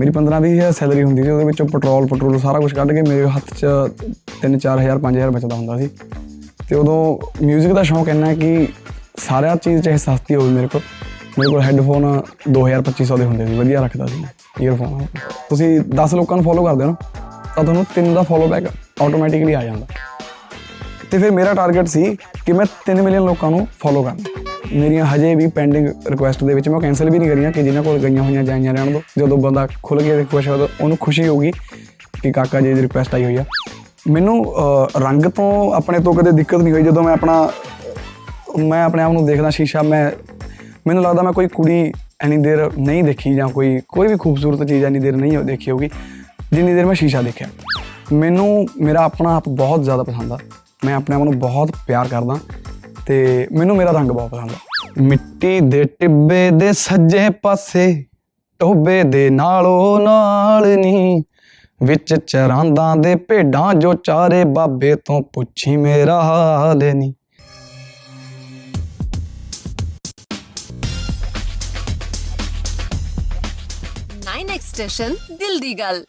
ਮੇਰੀ 15-20 ਹਜ਼ਾਰ ਸੈਲਰੀ ਹੁੰਦੀ ਸੀ, ਉਹਦੇ ਵਿੱਚੋਂ ਪੈਟਰੋਲ ਸਾਰਾ ਕੁਛ ਕੱਢ ਕੇ ਮੇਰੇ ਹੱਥ 'ਚ 3-4 ਹਜ਼ਾਰ 5 ਹਜ਼ਾਰ ਬਚਦਾ ਹੁੰਦਾ ਸੀ। ਅਤੇ ਉਦੋਂ ਮਿਊਜ਼ਿਕ ਦਾ ਸ਼ੌਂਕ ਇੰਨਾ ਕਿ ਸਾਰਾ ਚੀਜ਼ ਚਾਹੇ ਸਸਤੀ ਹੋਵੇ, ਮੇਰੇ ਕੋਲ ਹੈੱਡਫੋਨ 2000-2500 ਦੇ ਹੁੰਦੇ ਸੀ, ਵਧੀਆ ਰੱਖਦਾ ਸੀ ਈਅਰਫੋਨ। ਤੁਸੀਂ 10 ਲੋਕਾਂ ਨੂੰ ਫੋਲੋ ਕਰਦੇ ਹੋ ਤਾਂ ਤੁਹਾਨੂੰ 3 ਦਾ ਫੋਲੋ ਬੈਕ ਆਟੋਮੈਟਿਕਲੀ ਆ ਜਾਂਦਾ। ਅਤੇ ਫਿਰ ਮੇਰਾ ਟਾਰਗੇਟ ਸੀ ਕਿ ਮੈਂ 3 ਮਿਲੀਅਨ ਲੋਕਾਂ ਨੂੰ ਫੋਲੋ ਕਰਨਾ। ਮੇਰੀਆਂ ਹਜੇ ਵੀ ਪੈਂਡਿੰਗ ਰਿਕੁਐਸਟ ਦੇ ਵਿੱਚ ਮੈਂ ਕੈਂਸਲ ਵੀ ਨਹੀਂ ਕਰੀਆਂ ਕਿ ਜਿਹਨਾਂ ਕੋਲ ਗਈਆਂ ਹੋਈਆਂ ਜਾਈਆਂ ਰਹਿਣ ਦਿਓ। ਜਦੋਂ ਬੰਦਾ ਖੁੱਲ੍ਹ ਗਿਆ ਰਿਕੁਐਸਟ ਹੋਵੇ ਤਾਂ ਉਹਨੂੰ ਖੁਸ਼ੀ ਹੋਊਗੀ ਕਿ ਕਾਕਾ ਜੀ ਦੀ ਰਿਕੁਐਸਟ ਆਈ ਹੋਈ ਆ। ਮੈਨੂੰ ਰੰਗ ਤੋਂ ਆਪਣੇ ਤੋਂ ਕਦੇ ਦਿੱਕਤ ਨਹੀਂ ਹੋਈ। ਜਦੋਂ ਮੈਂ ਆਪਣੇ ਆਪ ਨੂੰ ਦੇਖਦਾ ਸ਼ੀਸ਼ਾ, ਮੈਨੂੰ ਲੱਗਦਾ ਮੈਂ ਕੋਈ ਕੁੜੀ ਇੰਨੀ ਦੇਰ ਨਹੀਂ ਦੇਖੀ ਜਾਂ ਕੋਈ ਵੀ ਖੂਬਸੂਰਤ ਚੀਜ਼ ਇੰਨੀ ਦੇਰ ਨਹੀਂ ਦੇਖੀ ਹੋਊਗੀ ਜਿੰਨੀ ਦੇਰ ਮੈਂ ਸ਼ੀਸ਼ਾ ਦੇਖਿਆ। ਮੈਨੂੰ ਮੇਰਾ ਆਪਣਾ ਆਪ ਬਹੁਤ ਜ਼ਿਆਦਾ ਪਸੰਦ ਆ, ਮੈਂ ਆਪਣੇ ਆਪ ਨੂੰ ਬਹੁਤ ਪਿਆਰ ਕਰਦਾ ਅਤੇ ਮੈਨੂੰ ਮੇਰਾ ਰੰਗ ਬਹੁਤ ਪਸੰਦ ਆ। ਮਿੱਟੀ ਦੇ ਟਿੱਬੇ ਦੇ ਸੱਜੇ ਪਾਸੇ ਟੋਬੇ ਦੇ ਨਾਲੋਂ ਨਾਲ ਨੀ, ਵਿੱਚ ਚਰਾਂਦਾਂ ਦੇ ਭੇਡਾਂ ਜੋ ਚਾਰੇ, ਬਾਬੇ ਤੋਂ ਪੁੱਛੀ ਮੇਰਾ ਹਾਲ ਨੀ। ਦਿਲ ਦੀ ਗੱਲ।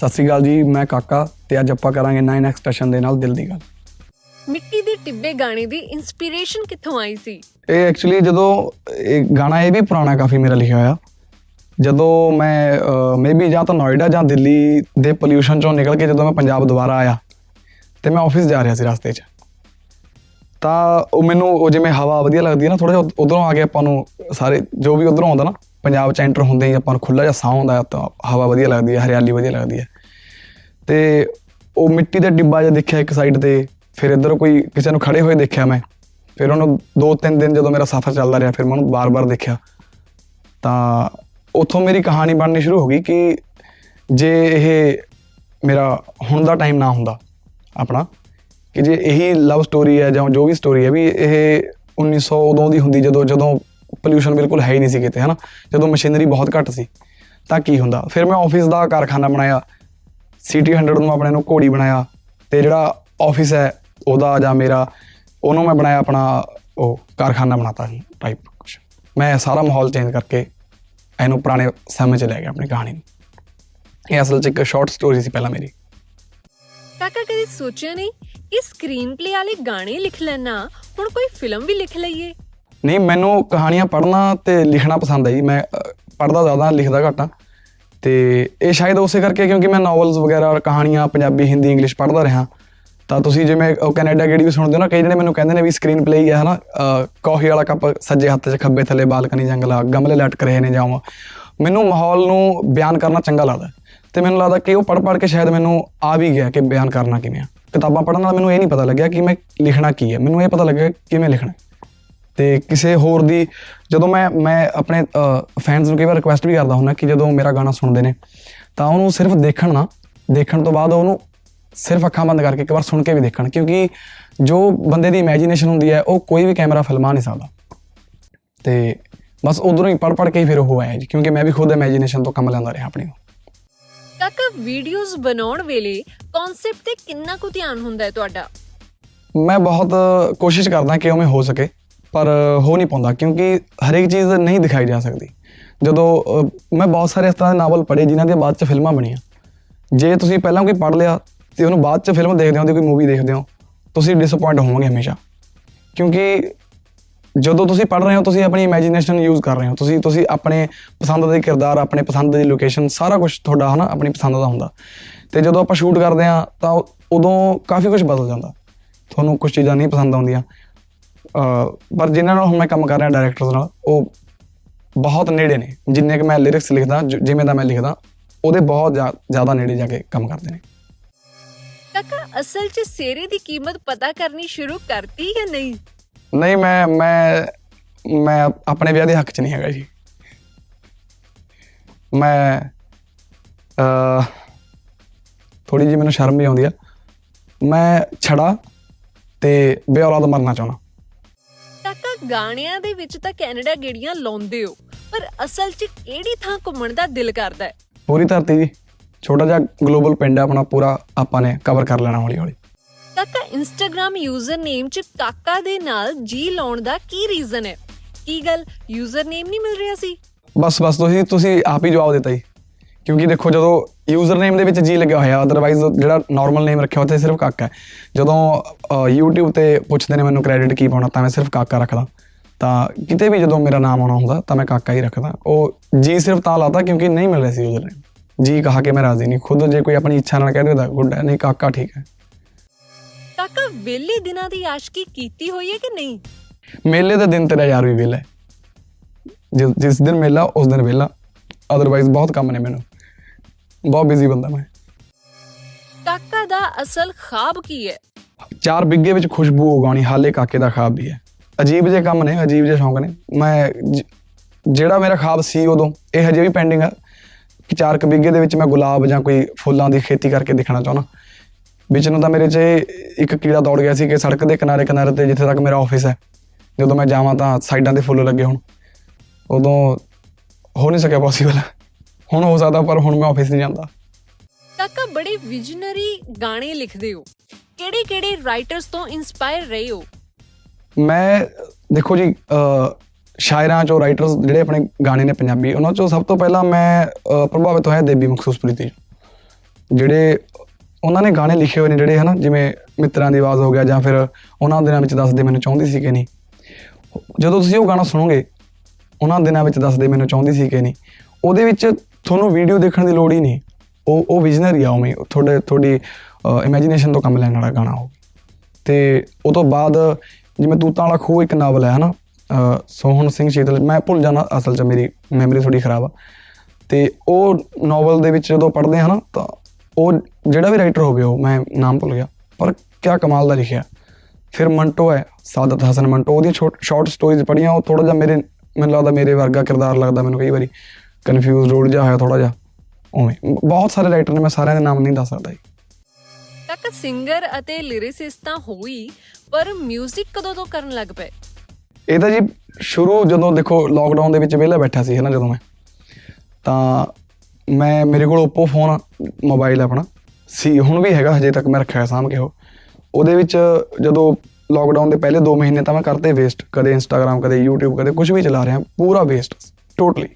ਸਤਿ ਸ਼੍ਰੀ ਅਕਾਲ ਜੀ, ਮੈਂ ਕਾਕਾ ਤੇ ਅੱਜ ਆਪਾਂ ਕਰਾਂਗੇ 9X ਸਟੇਸ਼ਨ ਦੇ ਨਾਲ ਦਿਲ ਦੀ ਗੱਲ। ਮਿੱਟੀ ਦੇ ਟਿੱਬੇ ਗਾਣੇ ਦੀ ਇੰਸਪੀਰੇਸ਼ਨ ਕਿੱਥੋਂ ਆਈ ਸੀ? ਇਹ ਐਕਚੁਅਲੀ ਜਦੋਂ ਇਹ ਗਾਣਾ, ਇਹ ਵੀ ਪੁਰਾਣਾ ਕਾਫੀ ਮੇਰਾ ਲਿਖਿਆ ਹੋਇਆ, ਜਦੋਂ ਮੈਂ ਮੇਬੀ ਜਾਂ ਤਾਂ ਨੋਇਡਾ ਜਾਂ ਦਿੱਲੀ ਦੇ ਪੋਲਿਊਸ਼ਨ 'ਚੋਂ ਨਿਕਲ ਕੇ ਜਦੋਂ ਮੈਂ ਪੰਜਾਬ ਦੁਬਾਰਾ ਆਇਆ ਅਤੇ ਮੈਂ ਆਫਿਸ ਜਾ ਰਿਹਾ ਸੀ ਰਸਤੇ 'ਚ, ਤਾਂ ਉਹ ਮੈਨੂੰ ਉਹ ਜਿਵੇਂ ਹਵਾ ਵਧੀਆ ਲੱਗਦੀ ਹੈ ਨਾ, ਥੋੜ੍ਹਾ ਜਿਹਾ ਉੱਧਰੋਂ ਆ ਕੇ ਆਪਾਂ ਨੂੰ ਸਾਰੇ ਜੋ ਵੀ ਉੱਧਰੋਂ ਆਉਂਦਾ ਨਾ, ਪੰਜਾਬ 'ਚ ਐਂਟਰ ਹੁੰਦੇ ਹੀ ਆਪਾਂ ਨੂੰ ਖੁੱਲ੍ਹਾ ਜਿਹਾ ਸਾਹ ਹੁੰਦਾ ਤਾਂ ਹਵਾ ਵਧੀਆ ਲੱਗਦੀ ਹੈ, ਹਰਿਆਲੀ ਵਧੀਆ ਲੱਗਦੀ ਹੈ। ਅਤੇ ਉਹ ਮਿੱਟੀ ਦਾ ਡਿੱਬਾ ਜਿਹਾ ਦੇਖਿਆ ਇੱਕ ਸਾਈਡ 'ਤੇ, ਫਿਰ ਇੱਧਰ ਕੋਈ ਕਿਸੇ ਨੂੰ ਖੜ੍ਹੇ ਹੋਏ ਦੇਖਿਆ ਮੈਂ, ਫਿਰ ਉਹਨੂੰ 2-3 ਦਿਨ ਜਦੋਂ ਮੇਰਾ ਸਫ਼ਰ ਚੱਲਦਾ ਰਿਹਾ, ਫਿਰ ਮੈਂ ਉਹਨੂੰ ਵਾਰ-ਵਾਰ ਦੇਖਿਆ। ਤਾਂ ਉੱਥੋਂ ਮੇਰੀ ਕਹਾਣੀ ਬਣਨੀ ਸ਼ੁਰੂ ਹੋ ਗਈ ਕਿ ਜੇ ਇਹ ਮੇਰਾ ਹੁਣ ਦਾ ਟਾਈਮ ਨਾ ਹੁੰਦਾ ਆਪਣਾ, ਕਿ ਜੇ ਇਹੀ ਲਵ ਸਟੋਰੀ ਹੈ ਜਾਂ ਜੋ ਵੀ ਸਟੋਰੀ ਹੈ, ਵੀ ਇਹ 1900 ਉਦੋਂ ਦੀ ਹੁੰਦੀ ਜਦੋਂ ਪੋਲਿਊਸ਼ਨ ਬਿਲਕੁਲ ਹੈ ਹੀ ਨਹੀਂ ਸੀ ਕਿਤੇ, ਹੈ ਨਾ, ਜਦੋਂ ਮਸ਼ੀਨਰੀ ਬਹੁਤ ਘੱਟ ਸੀ, ਤਾਂ ਕੀ ਹੁੰਦਾ। ਫਿਰ ਮੈਂ ਆਫਿਸ ਦਾ ਕਾਰਖਾਨਾ ਬਣਾਇਆ, CT 100 ਨੂੰ ਆਪਣੇ ਨੂੰ ਘੋੜੀ ਬਣਾਇਆ, ਅਤੇ ਜਿਹੜਾ ਆਫਿਸ ਹੈ ਉਹਦਾ ਜਾਂ ਮੇਰਾ, ਉਹਨੂੰ ਮੈਂ ਬਣਾਇਆ ਆਪਣਾ ਉਹ ਕਾਰਖਾਨਾ ਬਣਾਤਾ ਟਾਈਪ ਕੁਛ। ਮੈਂ ਸਾਰਾ ਮਾਹੌਲ ਚੇਂਜ ਕਰਕੇ ਇਹਨੂੰ ਪੁਰਾਣੇ ਸਮੇਂ 'ਚ ਲੈ ਗਿਆ ਆਪਣੀ ਕਹਾਣੀ ਨੂੰ। ਇਹ ਅਸਲ 'ਚ ਇੱਕ ਸ਼ਾਰਟ ਸਟੋਰੀ ਸੀ ਪਹਿਲਾਂ ਮੇਰੀ। ਕਾਕਾ, ਕਦੇ ਸੋਚਿਆ ਨਹੀਂ ਕਿ ਸਕਰੀਨ ਪਲੇ ਵਾਲੇ ਗਾਣੇ ਲਿਖ ਲੈਣਾ, ਹੁਣ ਕੋਈ ਫਿਲਮ ਵੀ ਲਿਖ ਲਈਏ? ਨਹੀਂ, ਮੈਨੂੰ ਕਹਾਣੀਆਂ ਪੜ੍ਹਨਾ ਅਤੇ ਲਿਖਣਾ ਪਸੰਦ ਹੈ ਜੀ। ਮੈਂ ਪੜ੍ਹਦਾ ਜ਼ਿਆਦਾ, ਲਿਖਦਾ ਘੱਟ ਆ, ਅਤੇ ਇਹ ਸ਼ਾਇਦ ਉਸੇ ਕਰਕੇ ਕਿਉਂਕਿ ਮੈਂ ਨਾਵਲਸ ਵਗੈਰਾ, ਕਹਾਣੀਆਂ ਪੰਜਾਬੀ, ਹਿੰਦੀ, ਇੰਗਲਿਸ਼ ਪੜ੍ਹਦਾ ਰਿਹਾ। ਤਾਂ ਤੁਸੀਂ ਜਿਵੇਂ ਕੈਨੇਡਾ ਗੇੜੀ ਵੀ ਸੁਣਦੇ ਹੋ ਨਾ, ਕਈ ਜਿਹੜੇ ਮੈਨੂੰ ਕਹਿੰਦੇ ਨੇ ਵੀ ਸਕਰੀਨ ਪਲੇ ਹੀ ਹੈ ਨਾ, ਕੌਫੀ ਵਾਲਾ ਕੱਪ ਸੱਜੇ ਹੱਥ 'ਚ, ਖੱਬੇ ਥੱਲੇ ਬਾਲਕਨੀ ਜੰਗਲਾ, ਗਮਲੇ ਲਟਕ ਰਹੇ ਨੇ ਜਾਵਾਂ। ਮੈਨੂੰ ਮਾਹੌਲ ਨੂੰ ਬਿਆਨ ਕਰਨਾ ਚੰਗਾ ਲੱਗਦਾ ਅਤੇ ਮੈਨੂੰ ਲੱਗਦਾ ਕਿ ਉਹ ਪੜ੍ਹ ਕੇ ਸ਼ਾਇਦ ਮੈਨੂੰ ਆ ਵੀ ਗਿਆ ਕਿ ਬਿਆਨ ਕਰਨਾ ਕਿਵੇਂ ਆ। ਕਿਤਾਬਾਂ ਪੜ੍ਹਨ ਨਾਲ ਮੈਨੂੰ ਇਹ ਨਹੀਂ ਪਤਾ ਲੱਗਿਆ ਕਿ ਮੈਂ ਲਿਖਣਾ ਕੀ ਹੈ, ਮੈਨੂੰ ਇਹ ਪਤਾ ਲੱਗਿਆ ਕਿਵੇਂ ਲਿਖਣਾ। ਅਤੇ ਕਿਸੇ ਹੋਰ ਦੀ ਜਦੋਂ ਮੈਂ ਆਪਣੇ ਫੈਨਸ ਨੂੰ ਕਈ ਵਾਰ ਰਿਕੁਐਸਟ ਵੀ ਕਰਦਾ ਹੁੰਦਾ ਕਿ ਜਦੋਂ ਮੇਰਾ ਗਾਣਾ ਸੁਣਦੇ ਨੇ ਤਾਂ ਉਹਨੂੰ ਸਿਰਫ ਦੇਖਣ ਨਾ, ਦੇਖਣ ਤੋਂ ਬਾਅਦ ਉਹਨੂੰ ਸਿਰਫ ਅੱਖਾਂ ਬੰਦ ਕਰਕੇ ਇੱਕ ਵਾਰ ਸੁਣ ਕੇ ਵੀ ਦੇਖਣ, ਕਿਉਂਕਿ ਜੋ ਬੰਦੇ ਦੀ ਇਮੈਜੀਨੇਸ਼ਨ ਹੁੰਦੀ ਹੈ ਉਹ ਕੋਈ ਵੀ ਕੈਮਰਾ ਫਿਲਮਾ ਨਹੀਂ ਸਕਦਾ। ਅਤੇ ਬਸ ਉੱਧਰੋਂ ਹੀ ਪੜ੍ਹ ਕੇ ਹੀ ਫਿਰ ਉਹ ਆਇਆ ਜੀ, ਕਿਉਂਕਿ ਮੈਂ ਵੀ ਖੁਦ ਇਮੈਜੀਨੇਸ਼ਨ ਤੋਂ ਕੰਮ ਲੈਂਦਾ ਰਿਹਾ ਆਪਣੀ ਨੂੰ। ਕਾਕਾ, ਵੀਡੀਓਜ਼ ਬਣਾਉਣ ਵੇਲੇ ਕੌਨਸੈਪਟ 'ਤੇ ਕਿੰਨਾ ਕੁ ਧਿਆਨ ਹੁੰਦਾ ਹੈ ਤੁਹਾਡਾ? ਮੈਂ ਬਹੁਤ ਕੋਸ਼ਿਸ਼ ਕਰਦਾ ਕਿ ਉਵੇਂ ਹੋ ਸਕੇ, ਪਰ ਹੋ ਨਹੀਂ ਪਾਉਂਦਾ ਕਿਉਂਕਿ ਹਰੇਕ ਚੀਜ਼ ਨਹੀਂ ਦਿਖਾਈ ਜਾ ਸਕਦੀ। ਜਦੋਂ ਮੈਂ ਬਹੁਤ ਸਾਰੇ ਇਸ ਤਰ੍ਹਾਂ ਦੇ ਨਾਵਲ ਪੜ੍ਹੇ ਜਿਨ੍ਹਾਂ ਦੀਆਂ ਬਾਅਦ 'ਚ ਫਿਲਮਾਂ ਬਣੀਆਂ। ਜੇ ਤੁਸੀਂ ਪਹਿਲਾਂ ਕੋਈ ਪੜ੍ਹ ਲਿਆ ਅਤੇ ਉਹਨੂੰ ਬਾਅਦ 'ਚ ਫਿਲਮ ਦੇਖਦੇ ਹੋ, ਕੋਈ ਮੂਵੀ ਦੇਖਦੇ ਹੋ, ਤੁਸੀਂ ਡਿਸਅਪੁਆਇੰਟ ਹੋਵੋਗੇ ਹਮੇਸ਼ਾ, ਕਿਉਂਕਿ ਜਦੋਂ ਤੁਸੀਂ ਪੜ੍ਹ ਰਹੇ ਹੋ ਤੁਸੀਂ ਆਪਣੀ ਇਮੈਜੀਨੇਸ਼ਨ ਯੂਜ਼ ਕਰ ਰਹੇ ਹੋ, ਤੁਸੀਂ ਆਪਣੇ ਪਸੰਦ ਦੇ ਕਿਰਦਾਰ, ਆਪਣੇ ਪਸੰਦ ਦੀ ਲੋਕੇਸ਼ਨ, ਸਾਰਾ ਕੁਛ ਤੁਹਾਡਾ ਹੈ ਨਾ ਆਪਣੀ ਪਸੰਦ ਦਾ ਹੁੰਦਾ। ਅਤੇ ਜਦੋਂ ਆਪਾਂ ਸ਼ੂਟ ਕਰਦੇ ਹਾਂ ਤਾਂ ਉਦੋਂ ਕਾਫੀ ਕੁਛ ਬਦਲ ਜਾਂਦਾ, ਤੁਹਾਨੂੰ ਕੁਛ ਚੀਜ਼ਾਂ ਨਹੀਂ ਪਸੰਦ ਆਉਂਦੀਆਂ। ਪਰ ਜਿਨ੍ਹਾਂ ਨਾਲ ਹੁਣ ਮੈਂ ਕੰਮ ਕਰ ਰਿਹਾ ਡਾਇਰੈਕਟਰਸ ਨਾਲ, ਉਹ ਬਹੁਤ ਨੇੜੇ ਨੇ, ਜਿੰਨੇ ਕੁ ਮੈਂ ਲਿਰਿਕਸ ਲਿਖਦਾ, ਜਿਵੇਂ ਦਾ ਮੈਂ ਲਿਖਦਾ, ਉਹਦੇ ਬਹੁਤ ਜ਼ਿਆਦਾ ਨੇੜੇ ਜਾ ਕੇ ਕੰਮ ਕਰਦੇ ਨੇ। ਕਾਕਾ, ਅਸਲ 'ਚ ਸਿਹਰੇ ਦੀ ਕੀਮਤ ਪਤਾ ਕਰਨੀ ਸ਼ੁਰੂ ਕਰਤੀ ਜਾਂ ਨਹੀਂ? ਨਹੀਂ, ਮੈਂ ਆਪਣੇ ਵਿਆਹ ਦੇ ਹੱਕ 'ਚ ਨਹੀਂ ਹੈਗਾ ਜੀ। ਮੈਂ ਥੋੜ੍ਹੀ ਜਿਹੀ ਮੈਨੂੰ ਸ਼ਰਮ ਵੀ ਆਉਂਦੀ ਆ, ਮੈਂ ਛੜਾ ਅਤੇ ਬੇਔਲਾਦ ਮਰਨਾ ਚਾਹੁੰਦਾ। ਕਾਕਾ, ਗਾਣਿਆਂ ਦੇ ਵਿੱਚ ਤਾਂ ਕੈਨੇਡਾ ਗੇੜੀਆਂ ਲਾਉਂਦੇ ਹੋ, ਪਰ ਅਸਲ 'ਚ ਕਿਹੜੀ ਥਾਂ ਘੁੰਮਣ ਦਾ ਦਿਲ ਕਰਦਾ ਹੈ? ਪੂਰੀ ਧਰਤੀ ਜੀ, ਛੋਟਾ ਜਿਹਾ ਗਲੋਬਲ ਪਿੰਡ ਆਪਣਾ, ਪੂਰਾ ਆਪਾਂ ਨੇ ਕਵਰ ਕਰ ਲੈਣਾ ਹੌਲੀ ਹੌਲੀ। ਕਾਕਾ, ਇੰਸਟਾਗ੍ਰਾਮ ਯੂਜ਼ਰ ਨੇਮ 'ਚ ਕਾਕਾ ਦੇ ਨਾਲ ਜੀ ਲਾਉਣ ਦਾ ਕੀ ਰੀਜ਼ਨ ਹੈ? ਕੀ ਗੱਲ ਯੂਜ਼ਰ ਨੇਮ ਨਹੀਂ ਮਿਲ ਰਿਹਾ ਸੀ? ਬਸ ਤੁਸੀਂ ਆਪ ਹੀ ਜਵਾਬ ਦਿੱਤਾ ਜੀ ਕਿਉਂਕਿ ਦੇਖੋ ਜਦੋਂ ਯੂਜ਼ਰ ਨੇਮ ਦੇ ਵਿੱਚ ਜੀ ਲੱਗਿਆ ਹੋਇਆ, ਅਦਰਵਾਈਜ਼ ਜਿਹੜਾ ਨੋਰਮਲ ਨੇਮ ਰੱਖਿਆ ਉਹ 'ਤੇ ਸਿਰਫ ਕਾਕਾ ਹੈ। ਜਦੋਂ YouTube 'ਤੇ ਪੁੱਛਦੇ ਨੇ ਮੈਨੂੰ ਕ੍ਰੈਡਿਟ ਕੀ ਪਾਉਣਾ ਤਾਂ ਮੈਂ ਸਿਰਫ ਕਾਕਾ ਰੱਖਦਾ, ਤਾਂ ਕਿਤੇ ਵੀ ਜਦੋਂ ਮੇਰਾ ਨਾਮ ਆਉਣਾ ਹੁੰਦਾ ਤਾਂ ਮੈਂ ਕਾਕਾ ਹੀ ਰੱਖਦਾ। ਉਹ ਜੀ ਸਿਰਫ ਤਾਂ ਲਾਤਾ ਕਿਉਂਕਿ ਨਹੀਂ ਮਿਲ ਰਿਹਾ ਸੀ ਯੂਜ਼ਰ ਨੇਮ, ਜੀ ਕਹਾ ਕੇ ਮੈਂ ਰਾਜ਼ੀ ਨਹੀਂ। ਖੁਦ ਜੇ ਕੋਈ ਆਪਣੀ ਇੱਛਾ ਨਾਲ ਕਹਿ ਦੇਦਾ ਗੁੱਡ ਹੈ, ਨਹੀਂ ਕਾਕਾ ਠੀਕ ਹੈ। ਕਾਕਾ ਵਿਹਲੇ ਦਿਨਾਂ ਦੀ ਆਸ਼ਕੀ ਕੀਤੀ ਹੋਈ ਹੈ ਕਿ ਨਹੀਂ? ਮੇਲੇ ਦੇ ਦਿਨ ਤੇਰਾ ਯਾਰ ਵੀ ਵਿਹਲਾ, ਜਿਸ ਦਿਨ ਮੇਲਾ ਉਸ ਦਿਨ ਵਿਹਲਾ, ਅਦਰਵਾਈਜ਼ ਬਹੁਤ ਕੰਮ ਨੇ ਮੈਨੂੰ, ਬਹੁਤ ਬਿਜ਼ੀ ਬੰਦਾ ਮੈਂ। ਕਾਕਾ ਦਾ ਅਸਲ ਖਾਬ ਕੀ ਹੈ? 4 ਬਿੱਗੇ ਵਿੱਚ ਖੁਸ਼ਬੂ ਉਗਾਉਣੀ ਹਾਲੇ ਕਾਕੇ ਦਾ ਖਾਬ ਵੀ ਹੈ। ਅਜੀਬ ਜਿਹੇ ਕੰਮ ਨੇ, ਅਜੀਬ ਜਿਹੇ ਸ਼ੌਂਕ ਨੇ। ਮੈਂ ਜਿਹੜਾ ਮੇਰਾ ਖਾਬ ਸੀ ਉਦੋਂ, ਇਹ ਹਜੇ ਵੀ ਪੈਂਡਿੰਗ ਆ ਕਿ 4 ਬਿੱਗੇ ਦੇ ਵਿੱਚ ਮੈਂ ਗੁਲਾਬ ਜਾਂ ਕੋਈ ਫੁੱਲਾਂ ਦੀ ਖੇਤੀ ਕਰਕੇ ਦਿਖਣਾ ਚਾਹੁੰਦਾ। ਵਿੱਚ ਨੂੰ ਤਾਂ ਮੇਰੇ 'ਚ ਇੱਕ ਕੀੜਾ ਦੌੜ ਗਿਆ ਸੀ ਕਿ ਸੜਕ ਦੇ ਕਿਨਾਰੇ ਕਿਨਾਰੇ ਤੇ ਜਿੱਥੇ ਤੱਕ ਮੇਰਾ ਆਫਿਸ ਹੈ, ਜਦੋਂ ਮੈਂ ਜਾਵਾਂ ਤਾਂ ਸਾਈਡਾਂ 'ਤੇ ਫੁੱਲ ਲੱਗੇ ਹੋਣ। ਉਦੋਂ ਹੋ ਨਹੀਂ ਸਕਿਆ ਪੋਸੀਬਲ, ਹੁਣ ਹੋ ਸਕਦਾ ਪਰ ਹੁਣ ਮੈਂ ਆਫਿਸ ਨਹੀਂ ਜਾਂਦਾ। ਕਾਕਾ ਬੜੇ ਵਿਜ਼ਨਰੀ ਗਾਣੇ ਲਿਖਦੇ ਹੋ, ਕਿਹੜੇ ਕਿਹੜੇ ਰਾਈਟਰਸ ਤੋਂ ਇਨਸਪਾਇਰ ਰਹੇ ਹੋ? ਮੈਂ ਦੇਖੋ ਜੀ, ਸ਼ਾਇਰਾਂ 'ਚੋਂ ਰਾਈਟਰਸ ਜਿਹੜੇ ਆਪਣੇ ਗਾਣੇ ਨੇ ਪੰਜਾਬੀ, ਉਹਨਾਂ 'ਚੋਂ ਸਭ ਤੋਂ ਪਹਿਲਾਂ ਮੈਂ ਪ੍ਰਭਾਵਿਤ ਹੋਇਆ ਦੇਬੀ ਮਖਸੂਸਪੁਰੀ ਤੇ। ਜਿਹੜੇ ਉਹਨਾਂ ਨੇ ਗਾਣੇ ਲਿਖੇ ਹੋਏ ਨੇ ਜਿਹੜੇ ਹਨਾ, ਜਿਵੇਂ ਮਿੱਤਰਾਂ ਦੀ ਆਵਾਜ਼ ਹੋ ਗਿਆ, ਜਾਂ ਫਿਰ ਉਹਨਾਂ ਦਿਨਾਂ ਵਿੱਚ ਦੱਸਦੇ ਮੈਨੂੰ ਚਾਹੁੰਦੀ ਸੀ ਕਿ ਨਹੀਂ। ਜਦੋਂ ਤੁਸੀਂ ਉਹ ਗਾਣਾ ਸੁਣੋਗੇ, ਉਹਨਾਂ ਦਿਨਾਂ ਵਿੱਚ ਦੱਸਦੇ ਮੈਨੂੰ ਚਾਹੁੰਦੀ ਸੀ ਕਿ ਨਹੀਂ, ਉਹਦੇ ਵਿੱਚ ਤੁਹਾਨੂੰ ਵੀਡੀਓ ਦੇਖਣ ਦੀ ਲੋੜ ਹੀ ਨਹੀਂ। ਉਹ ਵਿਜ਼ਨਰੀ ਆ, ਉਵੇਂ ਤੁਹਾਡੀ ਇਮੈਜੀਨੇਸ਼ਨ ਤੋਂ ਕੰਮ ਲੈਣ ਵਾਲਾ ਗਾਣਾ ਹੋ। ਅਤੇ ਉਹ ਤੋਂ ਬਾਅਦ ਜਿਵੇਂ ਤੂਤਾਂ ਵਾਲਾ ਖੂਹ ਇੱਕ ਨਾਵਲ ਹੈ ਹਨਾ, ਸੋਹਣ ਸਿੰਘ ਸ਼ੀਤਲ, ਮੈਂ ਭੁੱਲ ਜਾਣਾ ਅਸਲ 'ਚ, ਮੇਰੀ ਮੈਮਰੀ ਥੋੜ੍ਹੀ ਖਰਾਬ ਆ। ਅਤੇ ਉਹ ਨਾਵਲ ਦੇ ਵਿੱਚ ਜਦੋਂ ਪੜ੍ਹਦੇ ਹਾਂ ਨਾ, ਤਾਂ ਉਹ ਜਿਹੜਾ ਵੀ ਰਾਈਟਰ ਹੋਵੇ, ਉਹ ਮੈਂ ਨਾਮ ਭੁੱਲ ਗਿਆ, ਪਰ ਕਿਆ ਕਮਾਲ ਦਾ ਲਿਖਿਆ। ਫਿਰ ਮੰਟੋ ਹੈ, ਸਾਦਤ ਹਸਨ ਮੰਟੋ, ਉਹਦੀਆਂ ਸ਼ਾਰਟ ਸਟੋਰੀਜ਼ ਪੜ੍ਹੀਆਂ। ਉਹ ਥੋੜ੍ਹਾ ਜਿਹਾ ਮੈਨੂੰ ਲੱਗਦਾ ਮੇਰੇ ਵਰਗਾ ਕਿਰਦਾਰ ਲੱਗਦਾ ਮੈਨੂੰ, ਕਈ ਵਾਰੀ ਕਨਫਿਊਜ਼ ਰੋਲ ਜਿਹਾ ਹੋਇਆ ਥੋੜ੍ਹਾ ਜਿਹਾ, ਉਵੇਂ। ਬਹੁਤ ਸਾਰੇ ਰਾਈਟਰ ਨੇ, ਮੈਂ ਸਾਰਿਆਂ ਦੇ ਨਾਮ ਨਹੀਂ ਦੱਸ ਸਕਦਾ ਜੀ। ਕਾਕਾ ਸਿੰਗਰ ਅਤੇ ਲਿਰਿਸਿਸਟ ਤਾਂ ਹੋਈ, ਪਰ ਮਿਊਜ਼ਿਕ ਕਦੋਂ ਤੋਂ ਕਰਨ ਲੱਗ ਪਏ? ਇਹ ਤਾਂ ਜੀ ਸ਼ੁਰੂ ਜਦੋਂ ਦੇਖੋ ਲੋਕਡਾਊਨ ਦੇ ਵਿੱਚ ਵਿਹਲਾ ਬੈਠਾ ਸੀ ਹੈ ਨਾ, ਜਦੋਂ ਮੈਂ ਤਾਂ ਮੇਰੇ ਕੋਲ ਓਪੋ ਫੋਨ ਮੋਬਾਈਲ ਆਪਣਾ ਸੀ, ਹੁਣ ਵੀ ਹੈਗਾ ਹਜੇ ਤੱਕ ਮੈਂ ਰੱਖਿਆ ਸਾਂਭ ਕੇ। ਉਹਦੇ ਵਿੱਚ ਜਦੋਂ ਲੋਕਡਾਊਨ ਦੇ ਪਹਿਲੇ 2 ਮਹੀਨੇ ਤਾਂ ਮੈਂ ਕਰਤੇ ਵੇਸਟ, ਕਦੇ ਇੰਸਟਾਗ੍ਰਾਮ, ਕਦੇ YouTube, ਕਦੇ ਕੁਝ ਵੀ ਚਲਾ ਰਿਹਾ, ਪੂਰਾ ਵੇਸਟ ਟੋਟਲੀ।